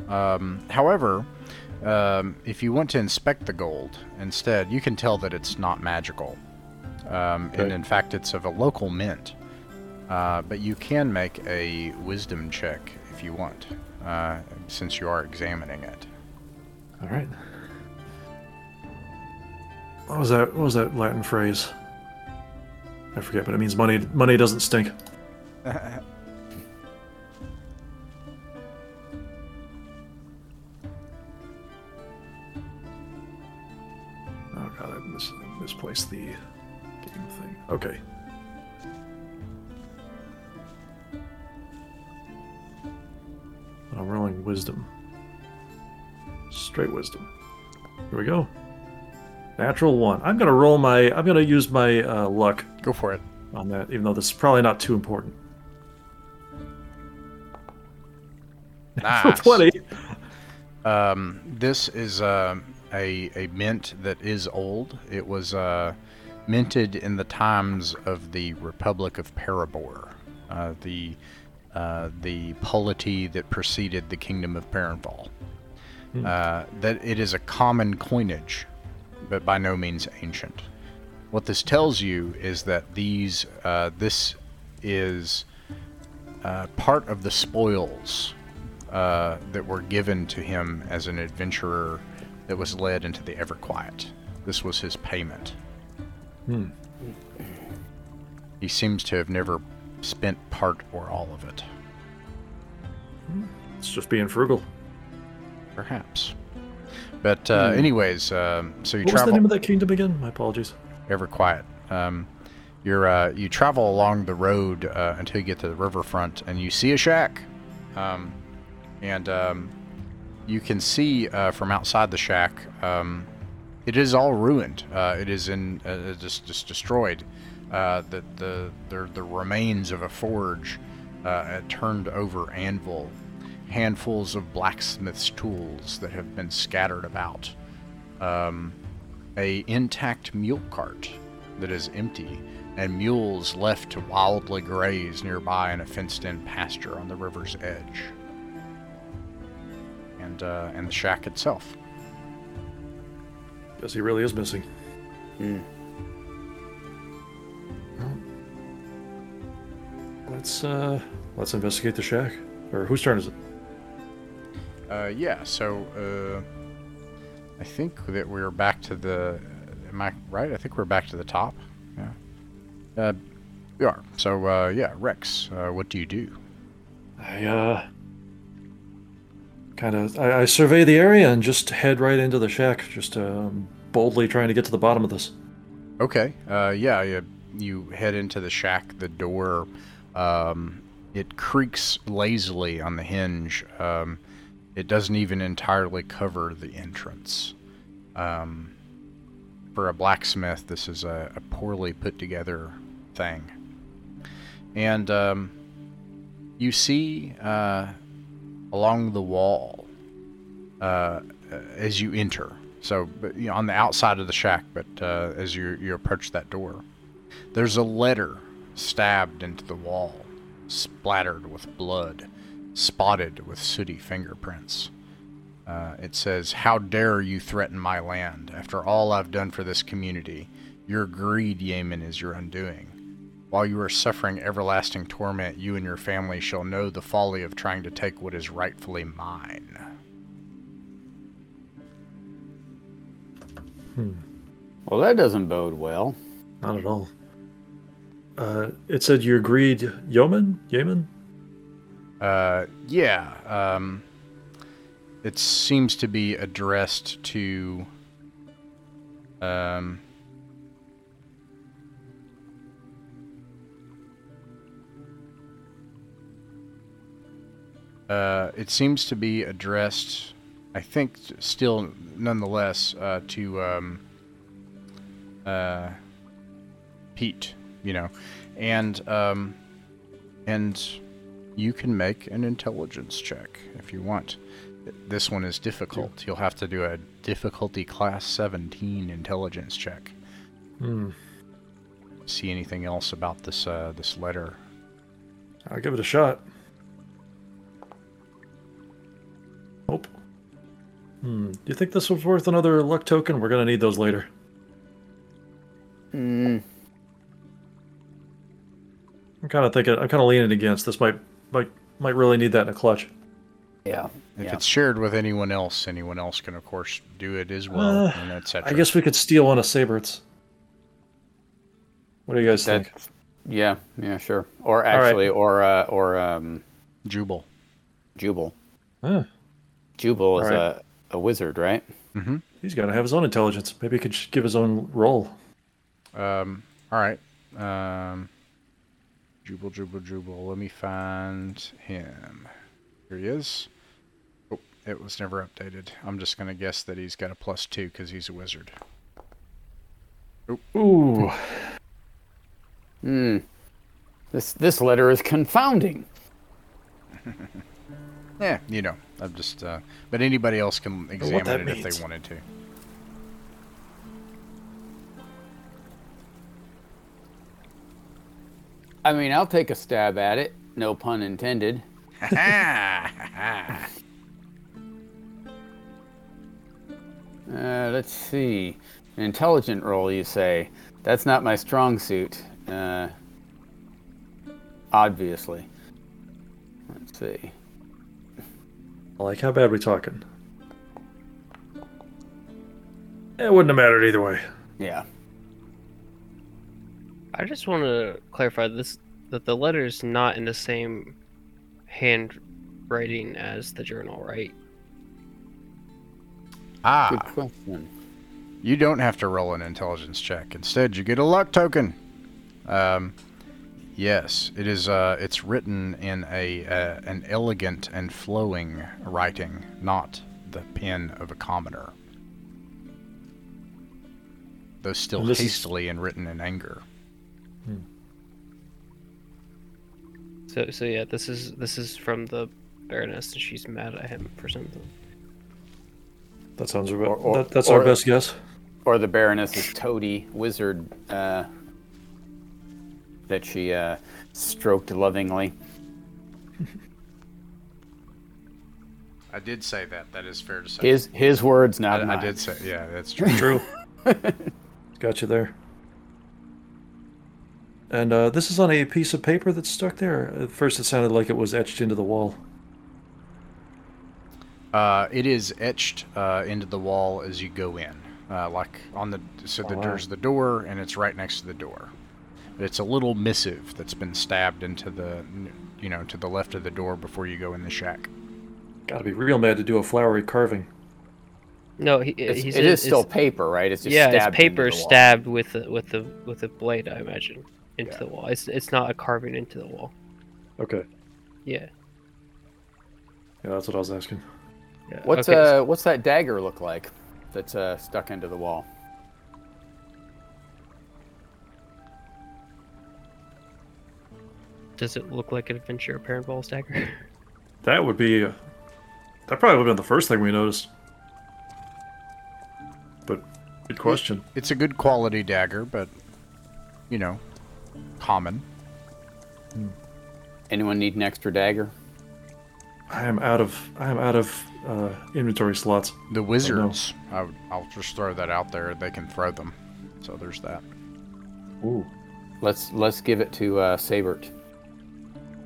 Um, however, um, if you want to inspect the gold instead, you can tell that it's not magical, um, okay. and in fact, it's of a local mint. Uh, but you can make a wisdom check if you want. Uh, since you are examining it. All right. What was that? What was that Latin phrase? I forget, but it means money. Money doesn't stink. Oh god, I mis- misplaced the game thing. Okay. I'm rolling wisdom. Straight wisdom. Here we go. Natural one. I'm gonna roll my. I'm gonna use my uh, luck. Go for it. On that, even though this is probably not too important. Nice. twenty Um, this is uh, a a mint that is old. It was uh, minted in the times of the Republic of Parabor, uh, the uh, the polity that preceded the Kingdom of Perinval. Mm. Uh, that it is a common coinage, but by no means ancient. What this tells you is that these uh, this is uh, part of the spoils uh, that were given to him as an adventurer that was led into the Everquiet. This was his payment. Hmm. He seems to have never spent part or all of it. It's just being frugal. Perhaps. But uh, hmm. anyways, uh, so you what travel... What was the name of that kingdom again? My apologies. Everquiet. Um, you're, uh, you travel along the road uh, until you get to the riverfront, and you see a shack. Um, and um, you can see uh, from outside the shack, um, it is all ruined. Uh, it is in uh, just, just destroyed. Uh, the, the, the, the remains of a forge, uh, a turned-over anvil, handfuls of blacksmith's tools that have been scattered about. Um... A intact mule cart that is empty, and mules left to wildly graze nearby in a fenced-in pasture on the river's edge, and uh, and the shack itself. Guess he really is missing. Mm. Well, let's uh, let's investigate the shack. Or whose turn is it? Uh, yeah. So. Uh, I think that we're back to the... Am I right? I think we're back to the top. Yeah. Uh, we are. So, uh, yeah, Rex, uh, what do you do? I, uh... Kind of... I, I survey the area and just head right into the shack, just um, boldly trying to get to the bottom of this. Okay. Uh, yeah, you, you head into the shack. The door, um, it creaks lazily on the hinge, um... It doesn't even entirely cover the entrance. Um, for a blacksmith, this is a, a poorly put together thing. And um, you see uh, along the wall uh, as you enter. So but, you know, on the outside of the shack, but uh, as you, you approach that door, there's a letter stabbed into the wall, splattered with blood. Spotted with sooty fingerprints. Uh, it says, "How dare you threaten my land? After all I've done for this community, your greed, Yemen, is your undoing. While you are suffering everlasting torment, you and your family shall know the folly of trying to take what is rightfully mine." Hmm. Well, that doesn't bode well. Not at all. Uh, it said, "Your greed, Yemen? Yemen?" Uh, yeah, um, it seems to be addressed to, um, uh, it seems to be addressed, I think, still, nonetheless, uh, to, um, uh, Pete, you know, and, um, and... You can make an intelligence check if you want. This one is difficult. You'll have to do a difficulty class seventeen intelligence check. Hmm. See anything else about this uh, this letter? I'll give it a shot. Nope. Hmm. Do you think this was worth another luck token? We're gonna need those later. Hmm. I'm kind of thinking. I'm kind of leaning against this. Might. Might might really need that in a clutch. Yeah. If yeah. it's shared with anyone else, anyone else can, of course, do it as well, uh, and et cetera. I guess we could steal one of Sabert's. What do you guys that, think? Yeah, yeah, sure. Or actually, right. or uh, or um, Jubal. Jubal. Huh. Jubal is right. a, a wizard, right? Mm-hmm. He's got to have his own intelligence. Maybe he could give his own roll. Um. All right. Um. Jubal, Jubal, Jubal. Let me find him. Here he is. Oh, it was never updated. I'm just going to guess that he's got a plus two because he's a wizard. Oh. Ooh. Hmm. This this letter is confounding. Yeah, you know, I'm just. Uh, but anybody else can examine it means. If they wanted to. I mean, I'll take a stab at it. No pun intended. uh, let's see. An intelligent roll, you say? That's not my strong suit. Uh, obviously. Let's see. Like, how bad are we talking? It wouldn't have mattered either way. Yeah. I just want to clarify this, that the letter is not in the same handwriting as the journal, right? Ah. Good question. You don't have to roll an intelligence check. Instead, you get a luck token. Um, yes, it is. Uh, it's written in a uh, an elegant and flowing writing, not the pen of a commoner, though still this hastily is... and written in anger. Hmm. So, so yeah, this is this is from the Baroness, and she's mad at him for something. That sounds about. Or, or, that, that's or, our best guess. Or the Baroness's toady wizard uh, that she uh, stroked lovingly. I did say that. That is fair to say. His his words, not I, mine. I did say. Yeah, that's true. True. Got you there. And uh, this is on a piece of paper that's stuck there. At first, it sounded like it was etched into the wall. Uh, it is etched uh, into the wall as you go in, uh, like on the so the, wow. There's the door, and it's right next to the door. It's a little missive that's been stabbed into the, you know, to the left of the door before you go in the shack. Got to be real mad to do a flowery carving. No, he, he's, it, it is still paper, right? It's just yeah, stabbed it's paper stabbed with a, with the with a blade, I imagine, into yeah. the wall. It's it's not a carving into the wall. Okay. Yeah. Yeah, that's what I was asking. Yeah. What's okay. uh what's that dagger look like that's uh, stuck into the wall? Does it look like an adventure Perinval's dagger? That would be uh, that probably would have been the first thing we noticed. But good question. It's a good quality dagger, but you know, common. Hmm. Anyone need an extra dagger? I am out of I am out of uh, inventory slots. The wizards, oh, no. I w- I'll just throw that out there. They can throw them, so there's that. Ooh, let's let's give it to uh, Sabert.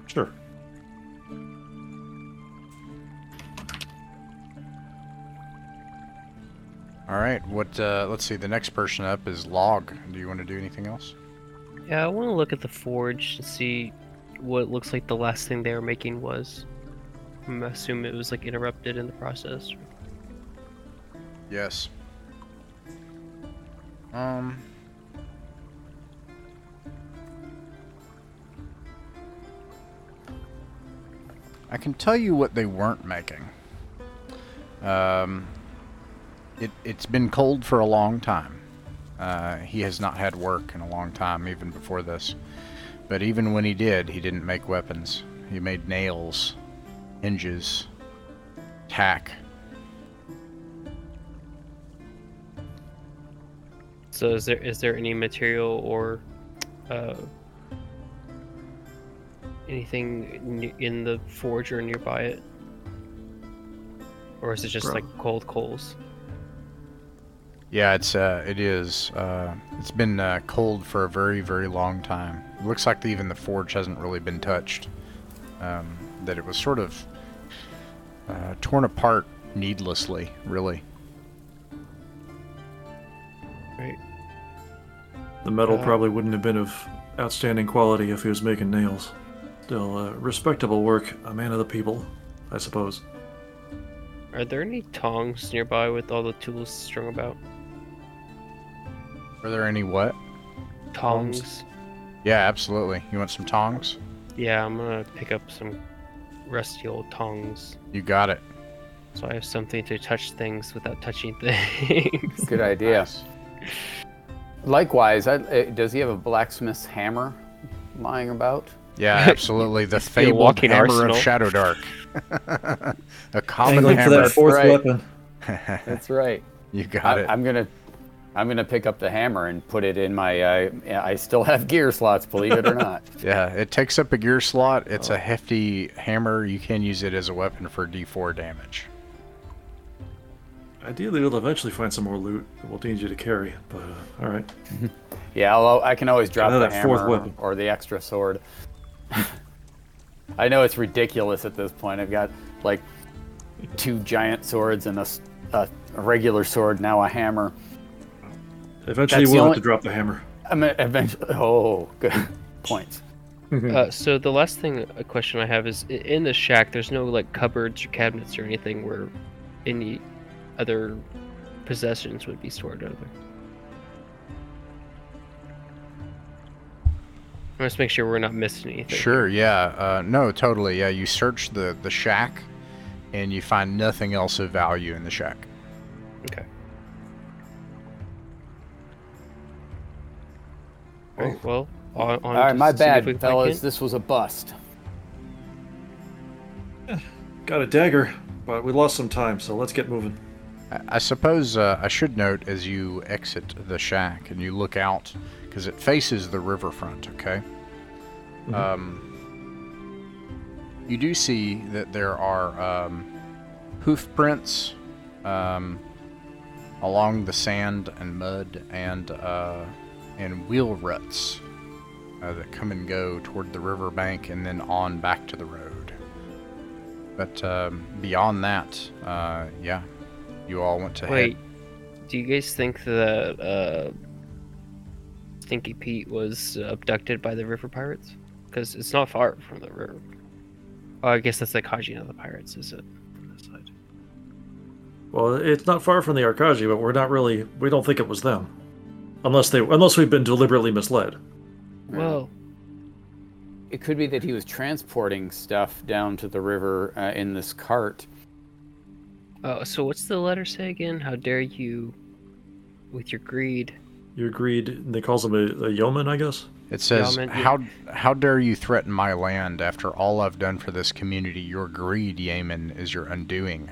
Sure. All right. What? Uh, let's see. The next person up is Log. Do you want to do anything else? Yeah, I want to look at the forge to see what it looks like the last thing they were making was. I'm assuming it was like interrupted in the process. Yes. Um. I can tell you what they weren't making. Um. It it's been cold for a long time. Uh, he has not had work in a long time, even before this. But even when he did, he didn't make weapons. He made nails. Hinges, tack. So, is there is there any material or uh, anything in the forge or nearby it, or is it just Bro. like cold coals? Yeah, it's uh, it is. Uh, it's been uh, cold for a very, very long time. It looks like the, even the forge hasn't really been touched. Um, that it was sort of uh, torn apart needlessly, really. Right. The metal uh, probably wouldn't have been of outstanding quality if he was making nails. Still, uh, respectable work, a man of the people, I suppose. Are there any tongs nearby with all the tools strung about? Are there any what? Tongs. tongs. Yeah, absolutely. You want some tongs? Yeah, I'm gonna pick up some rusty old tongs. You got it. So I have something to touch things without touching things. Good idea. Nice. Likewise, I, does he have a blacksmith's hammer lying about? Yeah, absolutely. The fabled hammer arsenal. Of Shadowdark. A common hammer. For that fourth right. weapon. That's right. You got I, it. I'm gonna, I'm gonna pick up the hammer and put it in my. Uh, I still have gear slots, believe it or not. Yeah, it takes up a gear slot. It's oh. a hefty hammer. You can use it as a weapon for D four damage. Ideally, we'll eventually find some more loot that we'll need you to carry. But uh, all right. Yeah, I'll, I can always drop the hammer or, or the extra sword. I know it's ridiculous at this point. I've got like two giant swords and a, a, a regular sword, now a hammer. Eventually, That's we'll have only... to drop the hammer. I mean, eventually. Oh, good points. Uh, so the last thing, a question I have is: in the shack, there's no like cupboards or cabinets or anything where any other possessions would be stored over. Let's just make sure we're not missing anything. Sure, yeah. Uh, no, totally. Yeah, you search the, the shack, and you find nothing else of value in the shack. Okay. All right, well, on, on all right, my bad, fellas. This was a bust. Got a dagger, but we lost some time, so let's get moving. I, I suppose uh, I should note as you exit the shack and you look out, because it faces the riverfront, okay? Mm-hmm. Um, you do see that there are um, hoof prints um, along the sand and mud and uh, and wheel ruts uh, that come and go toward the riverbank and then on back to the road. But um, beyond that, uh, yeah, you all want to Wait, head. Do you guys think that... Uh... Stinky Pete was abducted by the river pirates? Because it's not far from the river. Oh, I guess that's the Arkaji, not the pirates, is it? From this side. Well, it's not far from the Arkaji, but we're not really... We don't think it was them. Unless they, unless we've been deliberately misled. Well... It could be that he was transporting stuff down to the river uh, in this cart. Oh, so what's the letter say again? How dare you, with your greed... Your greed, they calls him a, a yeoman, I guess? It says, yeoman, how yeah. how dare you threaten my land after all I've done for this community? Your greed, yeoman, is your undoing.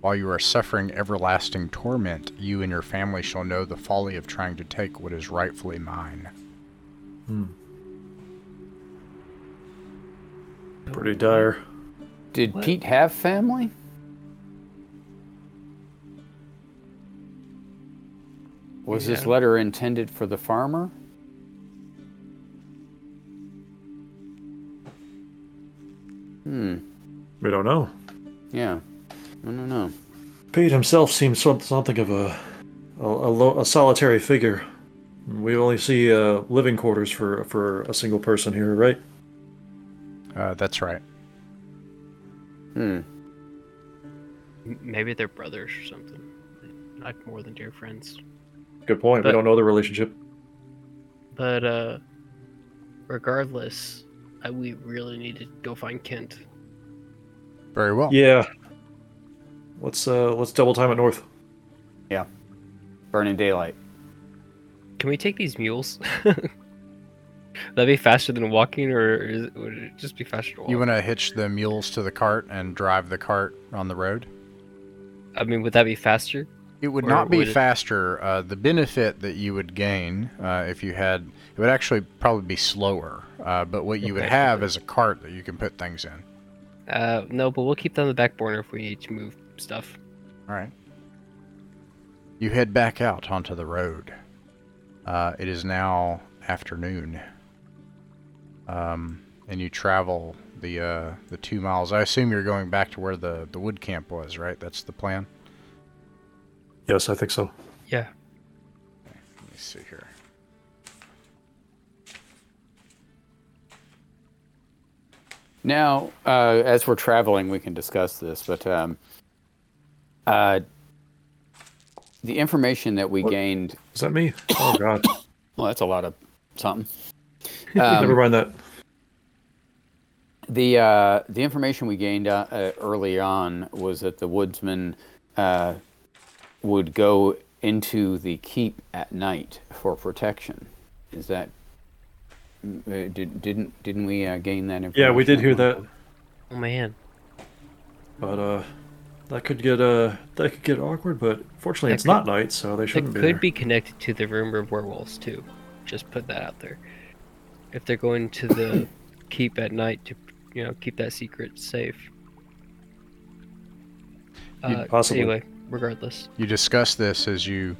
While you are suffering everlasting torment, you and your family shall know the folly of trying to take what is rightfully mine. Hmm. Pretty dire. Did what? Pete have family? Was yeah. this letter intended for the farmer? Hmm. We don't know. Yeah. I don't know. Pete himself seems something of a a, a, lo- a solitary figure. We only see uh, living quarters for, for a single person here, right? Uh, that's right. Hmm. Maybe they're brothers or something. Not more than dear friends. Good point. But, we don't know the relationship. But uh, regardless, I, we really need to go find Kent. Very well. Yeah. Let's uh, let's double time it north. Yeah. Burning daylight. Can we take these mules? That'd be faster than walking, or is it, would it just be faster to walk? You want to hitch the mules to the cart and drive the cart on the road? I mean, would that be faster? It would or not be would faster. Uh, the benefit that you would gain uh, if you had... It would actually probably be slower. Uh, but what you would have is a cart that you can put things in. Uh, no, but we'll keep that on the back burner if we need to move stuff. All right. You head back out onto the road. Uh, it is now afternoon. Um, and you travel the uh, the two miles. I assume you're going back to where the, the wood camp was, right? That's the plan? Yes, I think so. Yeah. Okay, let me see here. Now, uh, as we're traveling, we can discuss this, but um, uh, the information that we what? gained... Is that me? Oh, God. Well, that's a lot of something. Um, Never mind that. The, uh, the information we gained uh, uh, early on was that the woodsman... Uh, would go into the keep at night for protection. Is that Uh, did, didn't didn't we uh, gain that information? Yeah, we did hear that. Oh man. But uh, that could get uh that could get awkward. But fortunately, that it's could, not night, so they shouldn't be. It could there. be connected to the rumor of werewolves too. Just put that out there. If they're going to the keep at night to, you know, keep that secret safe. Uh, possibly. Anyway, regardless. You discuss this as you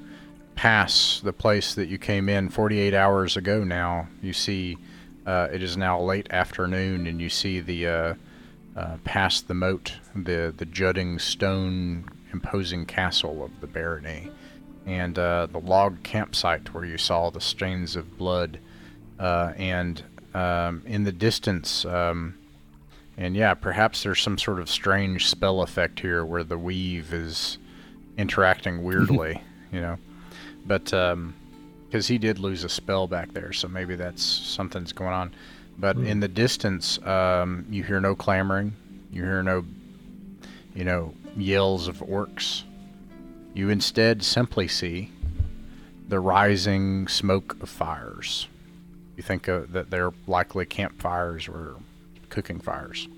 pass the place that you came in forty-eight hours ago now. You see uh, it is now late afternoon, and you see the uh, uh, past the moat, the, the jutting stone imposing castle of the barony, and uh, the log campsite where you saw the stains of blood, uh, and um, in the distance, um, and yeah, perhaps there's some sort of strange spell effect here where the weave is interacting weirdly, you know. But, um, because he did lose a spell back there, so maybe that's something's going on. But mm. in the distance, um, you hear no clamoring. You hear no, you know, yells of orcs. You instead simply see the rising smoke of fires. You think uh, that they're likely campfires or cooking fires.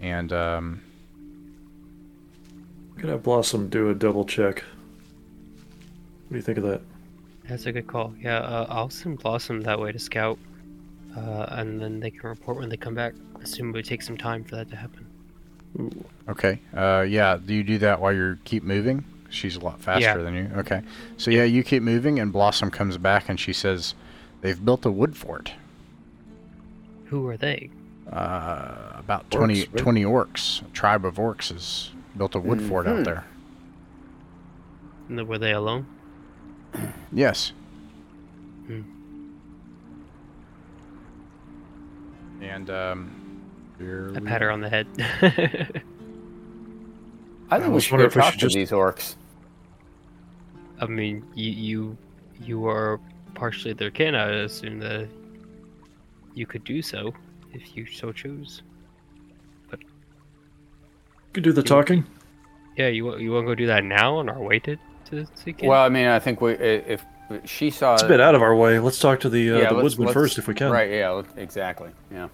And, um... I'm gonna have Blossom do a double check. What do you think of that? That's a good call. Yeah, uh, I'll send Blossom that way to scout, uh, and then they can report when they come back. Assume it would take some time for that to happen. Ooh. Okay. Uh, yeah, do you do that while you keep moving? She's a lot faster yeah. than you. Okay. So yeah, you keep moving, and Blossom comes back, and she says, "They've built a wood fort." Who are they? Uh, about orcs, twenty, right? twenty orcs. A tribe of orcs has built a wood mm-hmm. fort out there. And were they alone? Yes. Hmm. And um, I pat her on the head. I think I we should go talk to just... these orcs. I mean, you, you you are partially their kin. I assume that you could do so if you so choose. But you could do the you talking. Want... Yeah, you you want to go do that now on our way to? Well, I mean, I think we if she saw... It's a bit out of our way. Let's talk to the, uh, yeah, the woodsman first if we can. Right, yeah, exactly, yeah.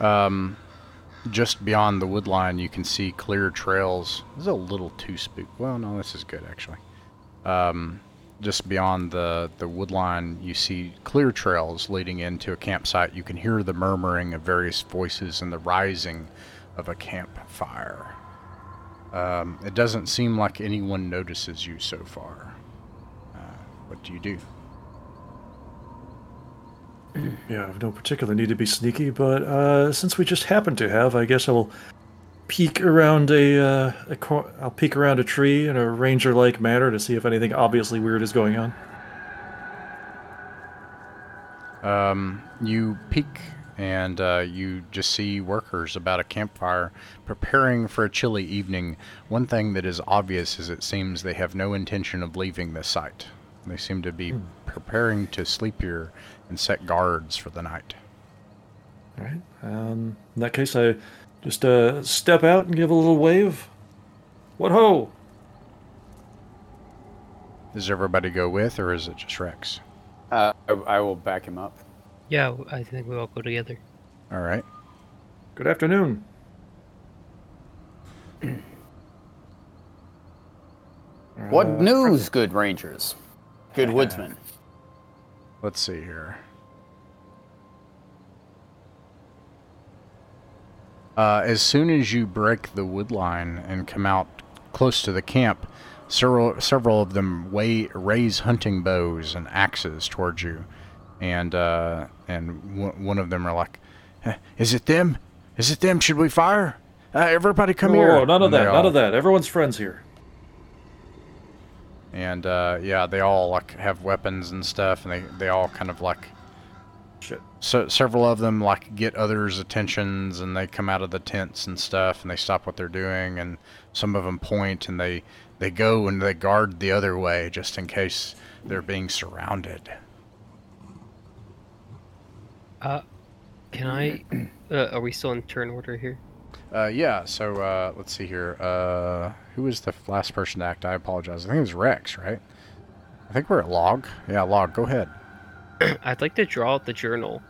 Um... Just beyond the wood line, you can see clear trails. This is a little too spook. Well, no, this is good, actually. Um, just beyond the, the wood line, you see clear trails leading into a campsite. You can hear the murmuring of various voices and the rising of a campfire. Um, it doesn't seem like anyone notices you so far. Uh, what do you do? Yeah, I've no particular need to be sneaky, but uh, since we just happen to have, I guess I'll peek around a, uh, a cor- I'll peek around a tree in a ranger-like manner to see if anything obviously weird is going on. Um, you peek, and uh, you just see workers about a campfire preparing for a chilly evening. One thing that is obvious is it seems they have no intention of leaving the site. They seem to be hmm. preparing to sleep here and set guards for the night. All right. Um, in that case, I just uh, step out and give a little wave. What ho! Does everybody go with, or is it just Rex? Uh, I, I will back him up. Yeah, I think we all go together. All right. Good afternoon. What uh, news, good rangers? Good woodsman. Let's see here. Uh, as soon as you break the wood line and come out close to the camp, several, several of them weigh, raise hunting bows and axes towards you. And uh, and w- one of them are like, "Is it them? Is it them? Should we fire? Uh, everybody come oh, here." Oh, none of and that. None all... of that. Everyone's friends here. And, uh, yeah, they all, like, have weapons and stuff, and they, they all kind of, like, Shit. So several of them like get others' attentions, and they come out of the tents and stuff, and they stop what they're doing, and some of them point, and they they go and they guard the other way just in case they're being surrounded. Uh, can I? Uh, are we still in turn order here? Uh, yeah. So uh, let's see here. Uh, who was the last person to act? I apologize. I think it was Rex, right? I think we're at Log. Yeah, Log. Go ahead. I'd like to draw out the journal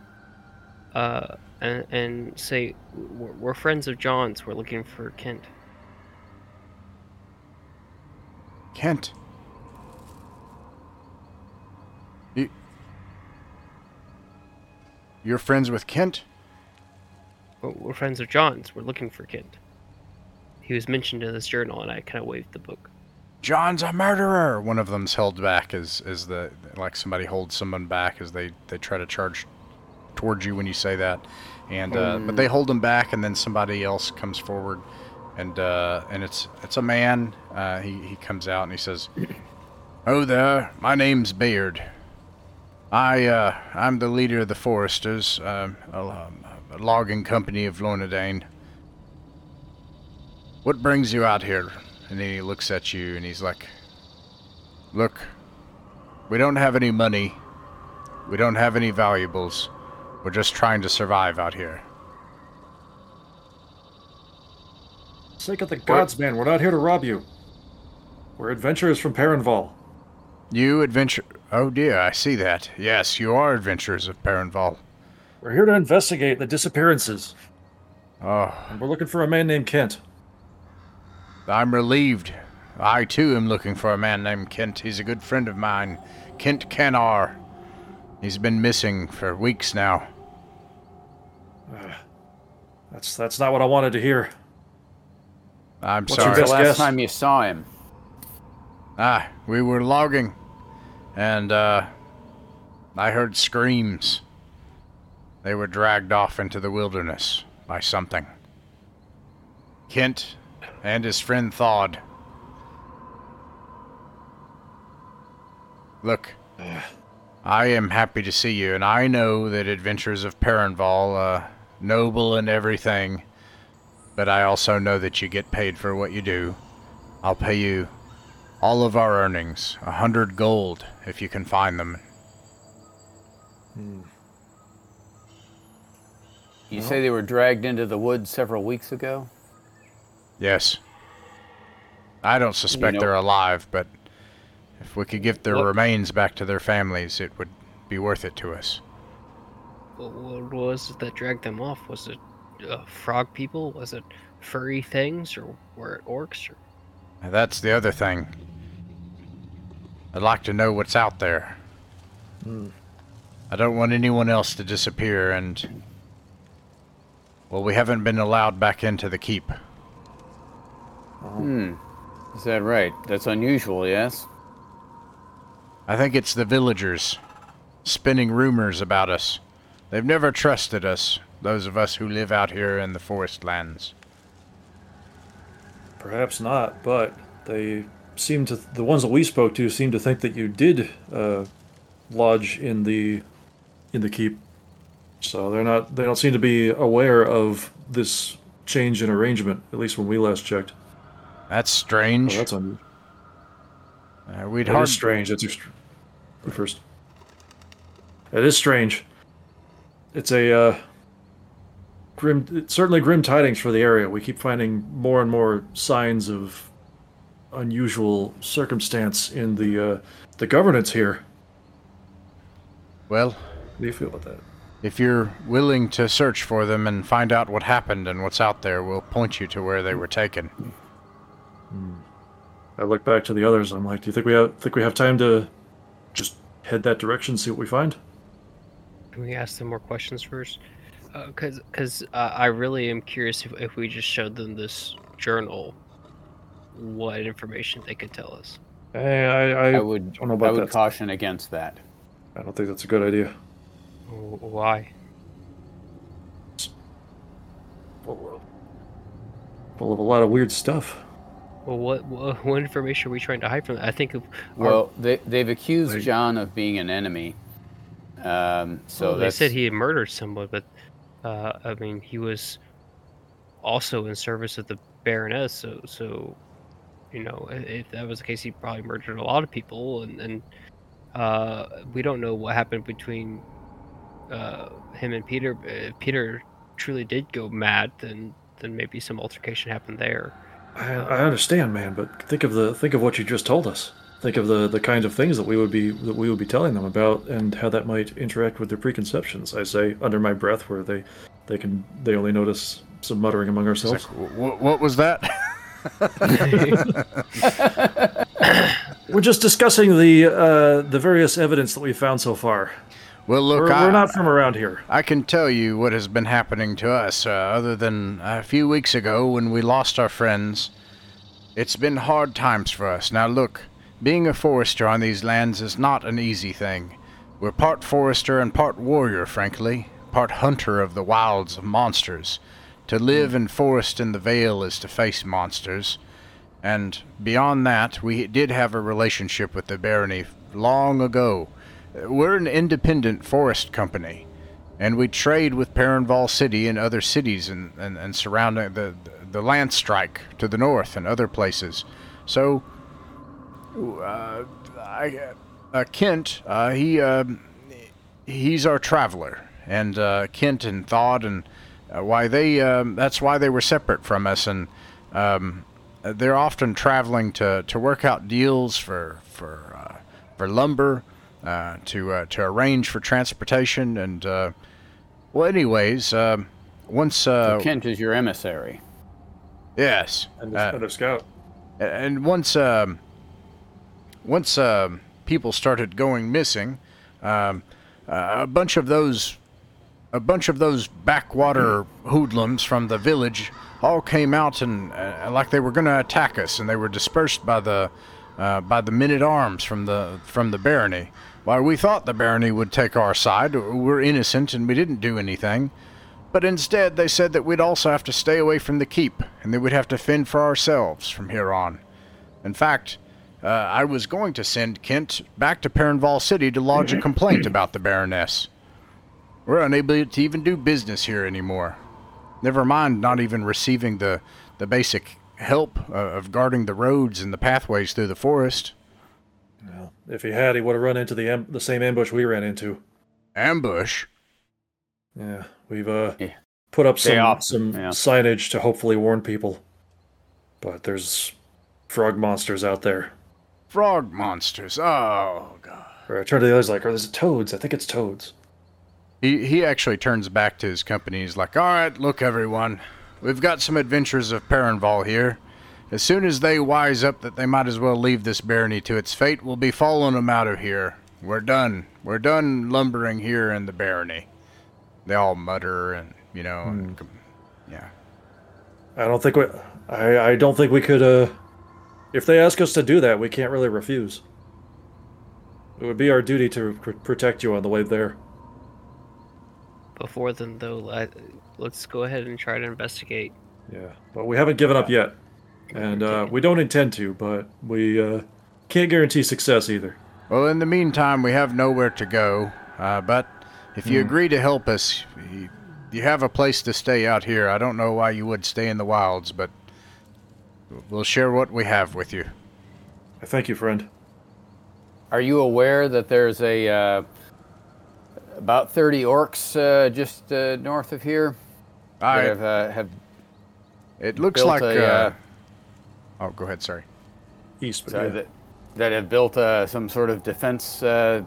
uh, and, and say, we're, we're friends of John's. We're looking for Kent. Kent. You, you're friends with Kent? We're, we're friends of John's. We're looking for Kent. He was mentioned in this journal, and I kind of waved the book. John's a murderer. One of them's held back as, as the, like somebody holds someone back as they, they try to charge towards you when you say that. And, uh, mm. but they hold them back, and then somebody else comes forward, and, uh, and it's, it's a man. Uh, he, he comes out and he says, "Oh there, my name's Beard. I, uh, I'm the leader of the foresters, um, a, a logging company of Lornedain. What brings you out here?" And then he looks at you and he's like, "Look, we don't have any money. We don't have any valuables. We're just trying to survive out here." Sake of the gods, man, we're not here to rob you. We're adventurers from Perinval. You adventure... Oh dear, I see that. Yes, you are adventurers of Perinval. We're here to investigate the disappearances. Oh. And we're looking for a man named Kent. I'm relieved. I, too, am looking for a man named Kent. He's a good friend of mine. Kent Kenar. He's been missing for weeks now. Uh, that's that's not what I wanted to hear. I'm What's sorry. What's the last guess? time you saw him? Ah, we were logging, and uh, I heard screams. They were dragged off into the wilderness by something. Kent... and his friend Thod. Look, I am happy to see you, and I know that adventures of Perinval are uh, noble and everything, but I also know that you get paid for what you do. I'll pay you all of our earnings, a hundred gold, if you can find them. Hmm. You well. say they were dragged into the woods several weeks ago? Yes. I don't suspect you know. they're alive, but if we could give their what? remains back to their families, it would be worth it to us. What was it that dragged them off? Was it uh, frog people? Was it furry things? Or were it orcs? Or... That's the other thing. I'd like to know what's out there. Mm. I don't want anyone else to disappear, and... Well, we haven't been allowed back into the keep. Oh. Hmm. Is that right? That's unusual, yes? I think it's the villagers spinning rumors about us. They've never trusted us, those of us who live out here in the forest lands. Perhaps not, but they seem to, the ones that we spoke to seem to think that you did uh, lodge in the in the keep. So they're not they don't seem to be aware of this change in arrangement, at least when we last checked. That's strange. Oh, that's unusual. Uh, we'd that hard... is strange. That's ext- first. It is strange. It's a uh, grim. It's certainly grim tidings for the area. We keep finding more and more signs of unusual circumstance in the uh, the governance here. Well, how do you feel about that? If you're willing to search for them and find out what happened and what's out there, we'll point you to where they were taken. I look back to the others. I'm like, do you think we have think we have time to just head that direction, see what we find? Can we ask them more questions first? Because uh, because uh, I really am curious if, if we just showed them this journal, what information they could tell us. Hey, I I, I would don't know about I would that. caution against that. I don't think that's a good idea. Why? Full of a lot of weird stuff. Well, what, what what information are we trying to hide from them? I think. Well, they they've accused John of being an enemy, Um, so well, they said he had murdered someone, but uh, I mean, he was also in service of the Baroness. So, so you know, if that was the case, he probably murdered a lot of people, and, and uh, we don't know what happened between uh, him and Peter. If Peter truly did go mad, then then maybe some altercation happened there. I, I understand, man, but think of the think of what you just told us. Think of the, the kinds of things that we would be that we would be telling them about, and how that might interact with their preconceptions. I say under my breath, where they, they can they only notice some muttering among ourselves. Like, what, what was that? We're just discussing the uh, the various evidence that we've found so far. Well, look, we're, I, we're not from around here. I can tell you what has been happening to us. Uh, other than a few weeks ago when we lost our friends, it's been hard times for us. Now look. Being a forester on these lands is not an easy thing. We're part forester and part warrior, frankly, part hunter of the wilds of monsters. To live in forest in the Vale is to face monsters. And beyond that, we did have a relationship with the Barony long ago. We're an independent forest company, and we trade with Perinval City and other cities and, and, and surrounding the, the land strike to the north and other places. So... Uh, I, uh, Kent, uh, he, uh, he's our traveler, and uh, Kent and Thod, and uh, why they, um, that's why they were separate from us, and um, they're often traveling to, to work out deals for for uh, for lumber, uh, to uh, to arrange for transportation, and uh, well, anyways, uh, once uh, so Kent is your emissary. Yes, and a uh, scout, and once. Um, Once uh, people started going missing, um, uh, a bunch of those, a bunch of those backwater hoodlums from the village all came out and uh, like they were going to attack us, and they were dispersed by the uh, by the men at arms from the from the Barony. While we thought the Barony would take our side, we're innocent and we didn't do anything, but instead they said that we'd also have to stay away from the keep, and that we'd have to fend for ourselves from here on. In fact. Uh, I was going to send Kent back to Perinval City to lodge a complaint about the Baroness. We're unable to even do business here anymore. Never mind not even receiving the, the basic help uh, of guarding the roads and the pathways through the forest. Well, if he had, he would have run into the am- the same ambush we ran into. Ambush? Yeah, we've uh, yeah. put up some, yeah. some yeah. signage to hopefully warn people. But there's frog monsters out there. Frog monsters. Oh, God. Or I turn to the others like, oh, there's toads. I think it's toads. He he actually turns back to his company. He's like, all right, look, everyone. We've got some adventures of Perinval here. As soon as they wise up that they might as well leave this barony to its fate, we'll be following them out of here. We're done. We're done lumbering here in the barony. They all mutter and, you know, hmm. and, yeah. I don't think we... I, I don't think we could... uh. If they ask us to do that, we can't really refuse. It would be our duty to pr- protect you on the way there. Before then, though, let's go ahead and try to investigate. Yeah, but we haven't given up yet. And uh, we don't intend to, but we uh, can't guarantee success either. Well, in the meantime, we have nowhere to go. Uh, but if you mm. agree to help us, you have a place to stay out here. I don't know why you would stay in the wilds, but... we'll share what we have with you. Thank you, friend. Are you aware that there's a uh, about thirty orcs uh, just uh, north of here? I have, uh, have. It looks like. A, uh, uh, oh, go ahead. Sorry. East. Sorry, yeah. that, that have built uh, some sort of defense uh,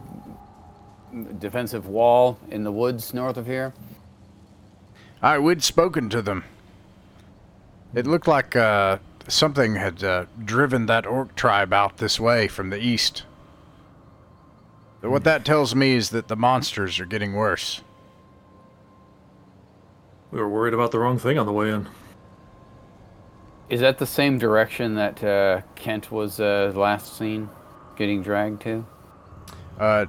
defensive wall in the woods north of here. I we'd spoken to them. It looked like. Uh, Something had uh, driven that orc tribe out this way from the east. But what that tells me is that the monsters are getting worse. We were worried about the wrong thing on the way in. Is that the same direction that uh, Kent was uh, last seen getting dragged to? Uh,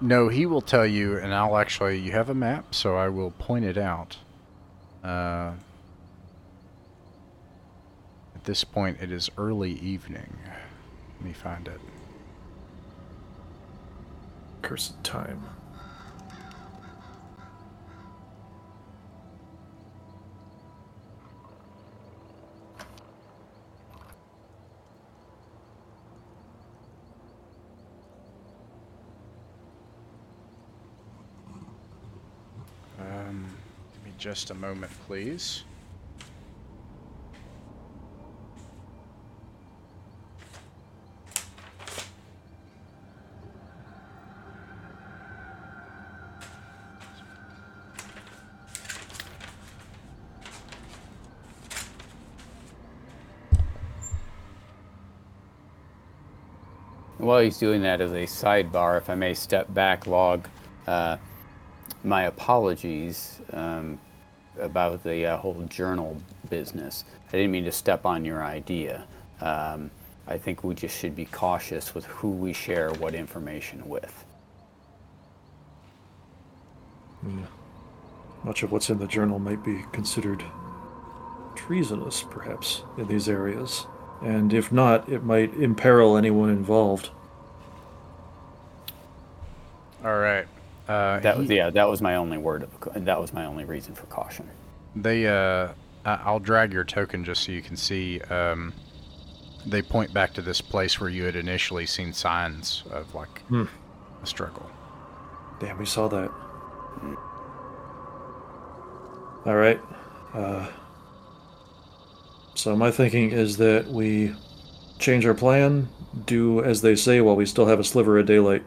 no, he will tell you, and I'll actually... You have a map, so I will point it out. Uh... At this point, it is early evening. Let me find it. Cursed time. just a moment, please. While he's doing that, as a sidebar, if I may step back, log uh, my apologies um, about the uh, whole journal business. I didn't mean to step on your idea. Um, I think we just should be cautious with who we share what information with. Yeah. Much of what's in the journal might be considered treasonous, perhaps, in these areas. And if not, it might imperil anyone involved. All right. Uh, that was, he, yeah, that was my only word. Of, that was my only reason for caution. They, uh, I'll drag your token just so you can see. Um, they point back to this place where you had initially seen signs of like hmm. a struggle. Damn, we saw that. Mm. All right. Uh, So my thinking is that we change our plan, do as they say while we still have a sliver of daylight.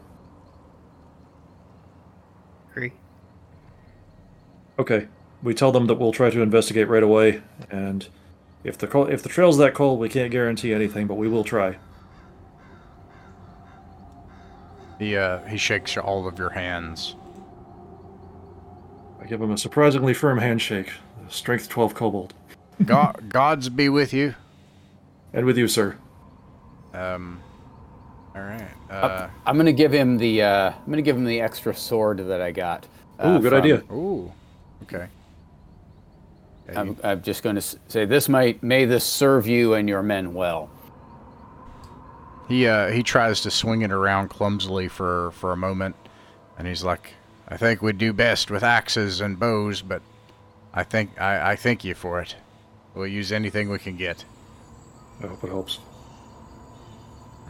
Agree. Okay. We tell them that we'll try to investigate right away, and if the if the trail's that cold, we can't guarantee anything, but we will try. He, uh, he shakes all of your hands. I give him a surprisingly firm handshake. Strength twelve kobold. God, gods be with you. And with you, sir. Um, all right. Uh, I'm going to give him the uh, I'm going to give him the extra sword that I got. Uh, ooh, good from, idea. Ooh, okay. Yeah, I'm, you... I'm just going to say this might may this serve you and your men well. He uh, he tries to swing it around clumsily for, for a moment, and he's like, "I think we'd do best with axes and bows, but I think I, I thank you for it. We'll use anything we can get." I hope it helps.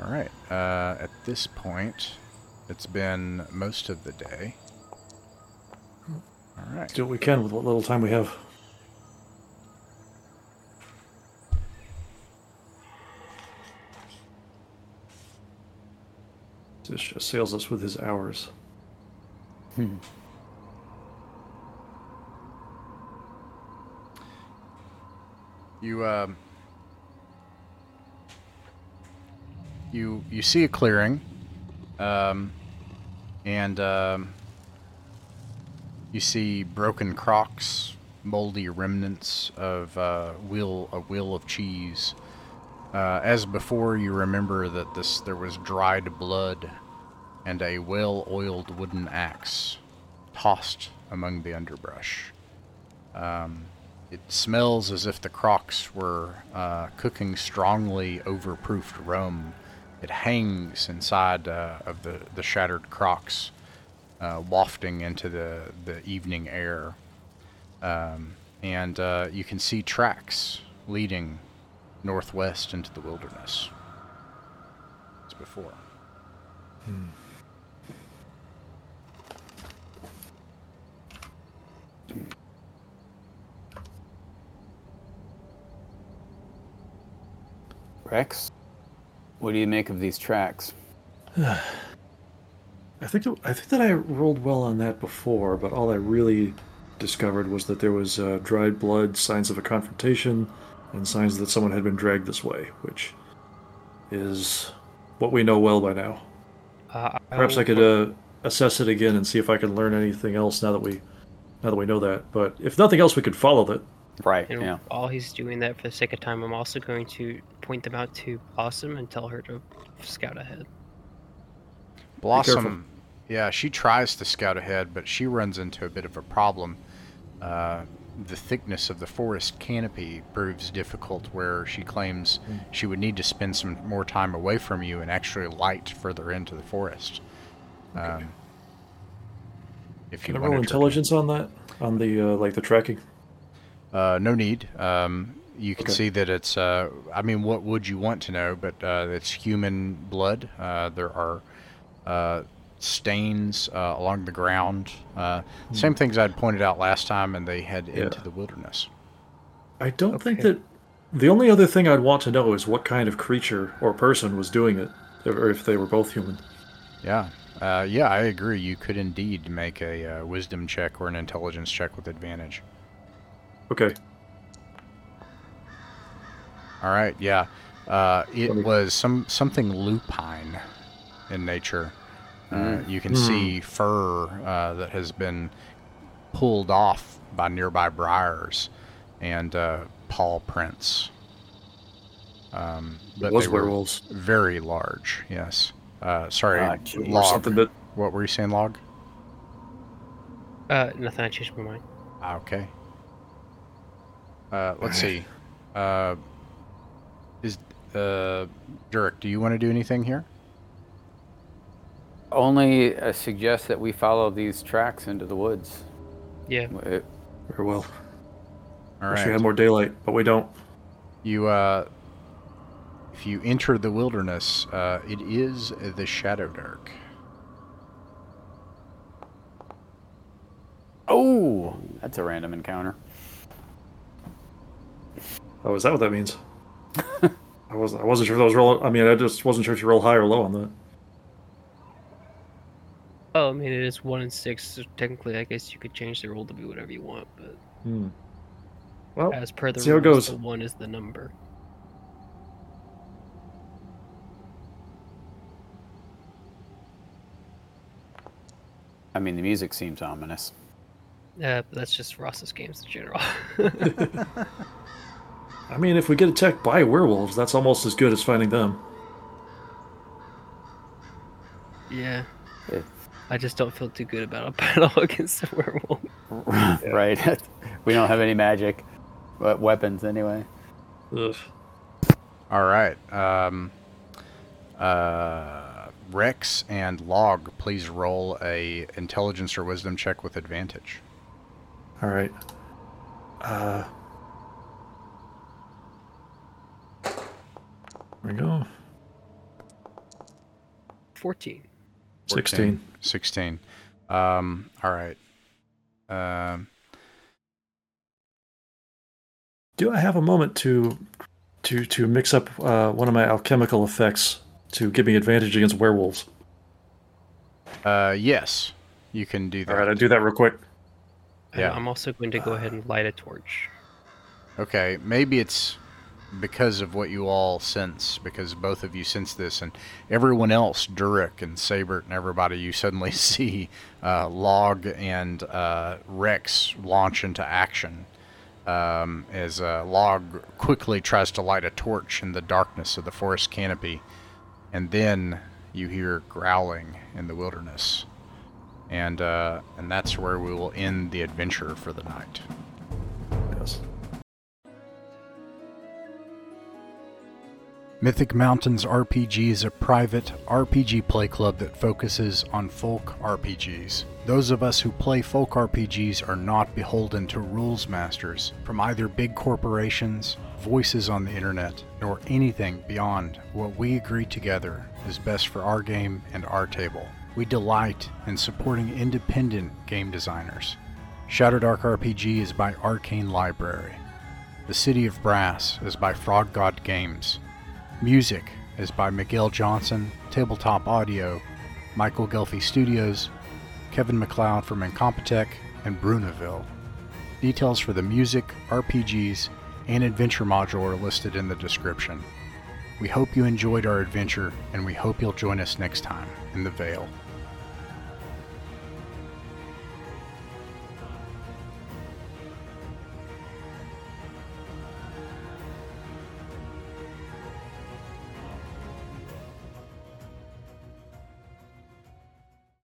All right. Uh, at this point, it's been most of the day. All right. Let's do what we can with what little time we have. This just assails us with his hours. Hmm. You um, you you see a clearing, um, and um, you see broken crocks, moldy remnants of uh, wheel a wheel of cheese. Uh, as before, you remember that this there was dried blood, and a well-oiled wooden axe tossed among the underbrush. Um, It smells as if the crocks were uh, cooking strongly overproofed rum. It hangs inside uh, of the, the shattered crocks, uh, wafting into the, the evening air. Um, and uh, you can see tracks leading northwest into the wilderness. As before. Hmm. Rex, what do you make of these tracks? I think that, I think that I rolled well on that before, but all I really discovered was that there was uh, dried blood, signs of a confrontation, and signs that someone had been dragged this way, which is what we know well by now. Uh, Perhaps I could uh, assess it again and see if I can learn anything else now that we now that we know that. But if nothing else, we could follow it. Right. And yeah. While he's doing that, for the sake of time, I'm also going to point them out to Blossom and tell her to scout ahead. Blossom, yeah, she tries to scout ahead, but she runs into a bit of a problem. Uh, the thickness of the forest canopy proves difficult, where she claims mm. she would need to spend some more time away from you and actually light further into the forest. Okay. Um, if Can you I roll intelligence to... on that? On the uh, like the tracking? Uh, no need. Um, you can okay. see that it's, uh, I mean, what would you want to know? But uh, it's human blood. Uh, there are uh, stains uh, along the ground. Uh, mm. Same things I'd pointed out last time, and they head yeah. into the wilderness. I don't okay. think that... The only other thing I'd want to know is what kind of creature or person was doing it, or if they were both human. Yeah, uh, yeah, I agree. You could indeed make a uh, wisdom check or an intelligence check with advantage. Okay. All right, yeah. Uh, it was some something lupine in nature. Uh, you can mm. see fur uh, that has been pulled off by nearby briars and uh, paw prints. Um, but it was they werewolves. Were very large, yes. Uh, sorry, uh, Log. Something that... What were you saying, Log? Uh, nothing, I changed my mind. Okay. Uh, let's see. Uh, is uh, Durek, do you want to do anything here? Only uh, suggest that we follow these tracks into the woods. Yeah. It... Very well. All right. Wish we had more daylight, but we don't. You, uh, if you enter the wilderness, uh, it is the Shadowdark. Oh, that's a random encounter. Oh, is that what that means? I wasn't. I wasn't sure if that was roll. I mean, I just wasn't sure if you roll high or low on that. Oh, I mean, it is one and six. So technically, I guess you could change the roll to be whatever you want, but. Hmm. Well, as per the rules, the one is the number. I mean, the music seems ominous. Uh, that's just Ross's games in general. I mean, if we get attacked by werewolves, that's almost as good as finding them. Yeah. yeah. I just don't feel too good about a battle against a werewolf. Right. We don't have any magic. But weapons, anyway. Ugh. All right. Um, uh, Rex and Log, please roll a intelligence or wisdom check with advantage. All right. Uh, there we go. fourteen. sixteen. sixteen. Um, all right. Um. Uh, Do I have a moment to to, to mix up uh, one of my alchemical effects to give me advantage against werewolves? Uh, yes, you can do that. All right, I'll do that real quick. Yeah. I'm also going to go ahead and light a torch. Okay, maybe it's because of what you all sense, because both of you sense this, and everyone else, Durek and Sabert and everybody, you suddenly see uh, Log and uh, Rex launch into action. Um, as uh, Log quickly tries to light a torch in the darkness of the forest canopy, and then you hear growling in the wilderness, and uh, and that's where we will end the adventure for the night. Yes. Mythic Mountains R P G is a private R P G play club that focuses on folk R P Gs. Those of us who play folk R P Gs are not beholden to rules masters from either big corporations, voices on the internet, nor anything beyond what we agree together is best for our game and our table. We delight in supporting independent game designers. Shadowdark R P G is by Arcane Library. The City of Brass is by Frog God Games. Music is by Miguel Johnson, Tabletop Audio, Michael Gelfie Studios, Kevin MacLeod from Incompetech, and Brunaville. Details for the music, R P Gs, and adventure module are listed in the description. We hope you enjoyed our adventure, and we hope you'll join us next time in the Vale.